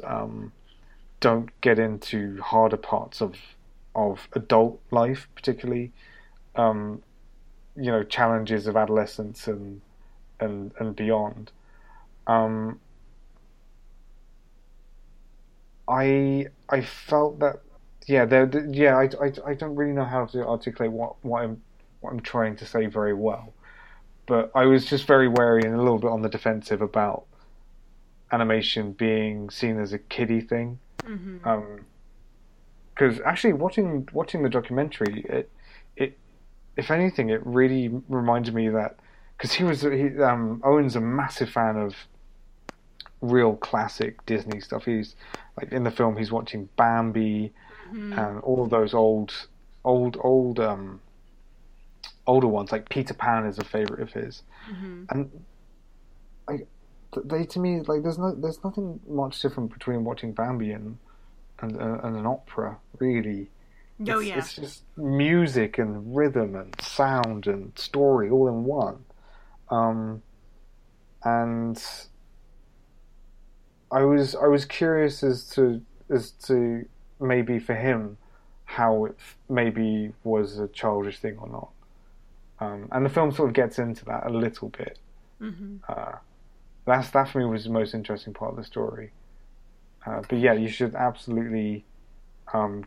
don't get into harder parts of adult life, particularly, challenges of adolescence and beyond. I felt that I don't really know how to articulate what I'm trying to say very well, but I was just very wary and a little bit on the defensive about animation being seen as a kiddie thing. Mm-hmm. Because actually, watching the documentary, it if anything, it really reminded me that because Owen's a massive fan of real classic Disney stuff. He's like in the film, he's watching Bambi, mm-hmm. and all of those older ones. Like Peter Pan is a favorite of his, mm-hmm. and like they to me like there's nothing much different between watching Bambi and an opera, really. Oh, yeah. It's just music and rhythm and sound and story all in one. And I was curious as to maybe for him how it maybe was a childish thing or not. And the film sort of gets into that a little bit. Mm-hmm. That for me was the most interesting part of the story. But yeah, you should absolutely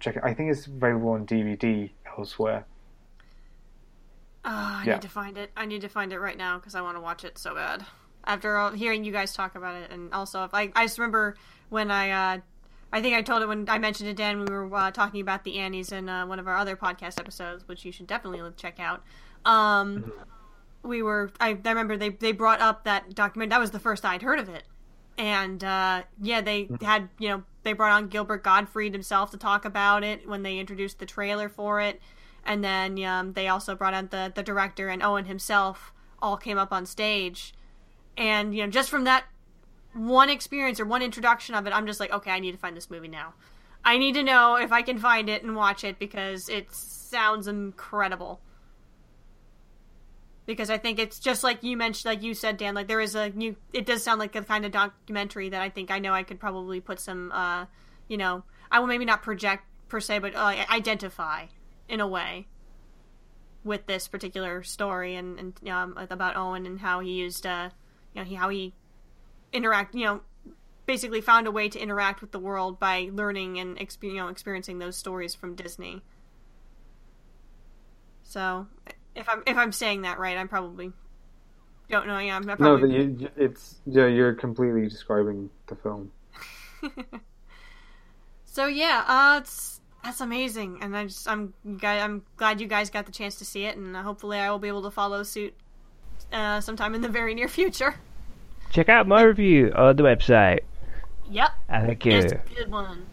check it. I think it's available on DVD elsewhere. I need to find it. I need to find it right now because I want to watch it so bad. After hearing you guys talk about it, and also if I just remember when I think I told it when I mentioned it, Dan, when we were talking about the Annies in one of our other podcast episodes, which you should definitely check out. I remember they brought up that documentary. That was the first I'd heard of it. And, they had, they brought on Gilbert Gottfried himself to talk about it when they introduced the trailer for it. And then they also brought out the director and Owen himself all came up on stage. And, just from that one experience or one introduction of it, I'm just like, okay, I need to find this movie now. I need to know if I can find it and watch it because it sounds incredible. Because I think it's just like you mentioned, like you said, Dan, like there is it does sound like a kind of documentary that I could probably put some, I will maybe not project per se, but identify in a way with this particular story and about Owen and how he used, how he interact, basically found a way to interact with the world by learning and experiencing those stories from Disney. So. If I'm saying that right, I'm probably don't know. Yeah, I'm probably... No, but you're completely describing the film. So yeah, that's amazing, and I'm glad you guys got the chance to see it, and hopefully I will be able to follow suit sometime in the very near future. Check out my review on the website. Yep, thank you. It's a good one.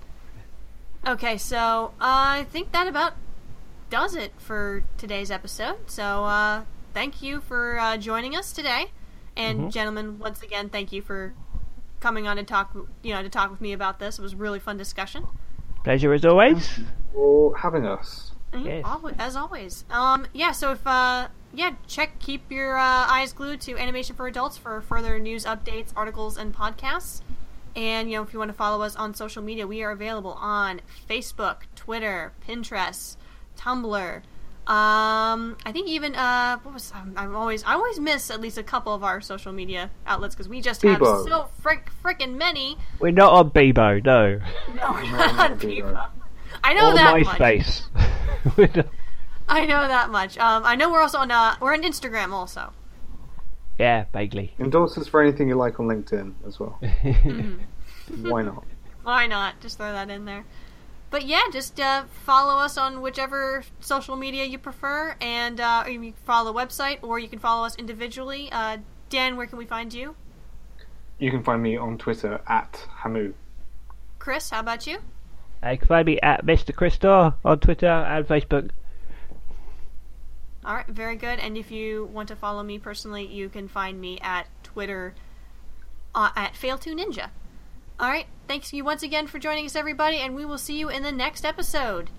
Okay, so I think that about does it for today's episode. So thank you for joining us today, and mm-hmm. Gentlemen, once again, thank you for coming on and to talk with me about this. It was a really fun discussion. Pleasure as always. Thank you for having us. Yes. As always. So if keep your eyes glued to Animation for Adults for further news updates, articles, and podcasts. And if you want to follow us on social media, we are available on Facebook, Twitter, Pinterest, Tumblr. I think even I always miss at least a couple of our social media outlets because we just have Bebo. So frickin' many. We're not on Bebo, no. No, we're not on Bebo. I know or that MySpace. Much. Not... I know that much. I know we're also on we're on Instagram also. Yeah, vaguely. Endorse us for anything you like on LinkedIn as well. Mm-hmm. Why not? Why not? Just throw that in there. But yeah, just follow us on whichever social media you prefer, and you can follow the website, or you can follow us individually. Dan, where can we find you? You can find me on Twitter @Hamu. Chris, how about you? You can find me @MrChrisStar on Twitter and Facebook. All right, very good. And if you want to follow me personally, you can find me at Twitter at fail2ninja. All right, thanks you once again for joining us, everybody, and we will see you in the next episode.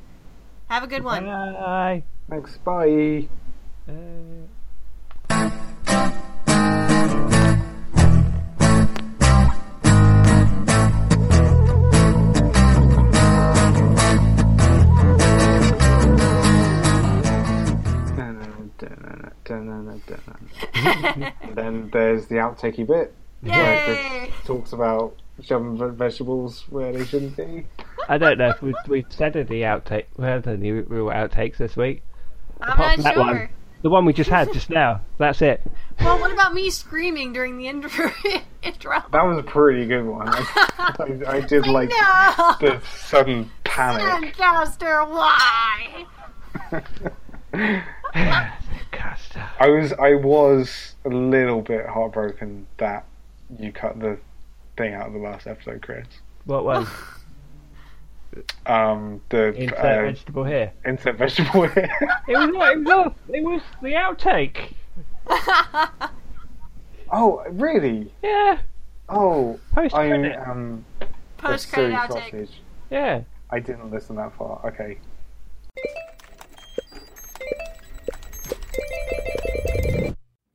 Have a good one. Bye. Thanks. Bye. And then there's the outtakey bit. Yay! It talks about shoving vegetables where they shouldn't be. I don't know if we've said any outtake. We haven't had any real outtakes this week. I'm not sure. One. The one we just had just now. That's it. Well, what about me screaming during the intro? That was a pretty good one. I did like the sudden panic. Sandcaster, why? I was a little bit heartbroken that you cut the thing out of the last episode, Chris. What was? The insert vegetable here. Insert vegetable here. It was the outtake. Oh, really? Yeah. Oh, post-credit. Post-credit outtake. Sausage. Yeah. I didn't listen that far. Okay.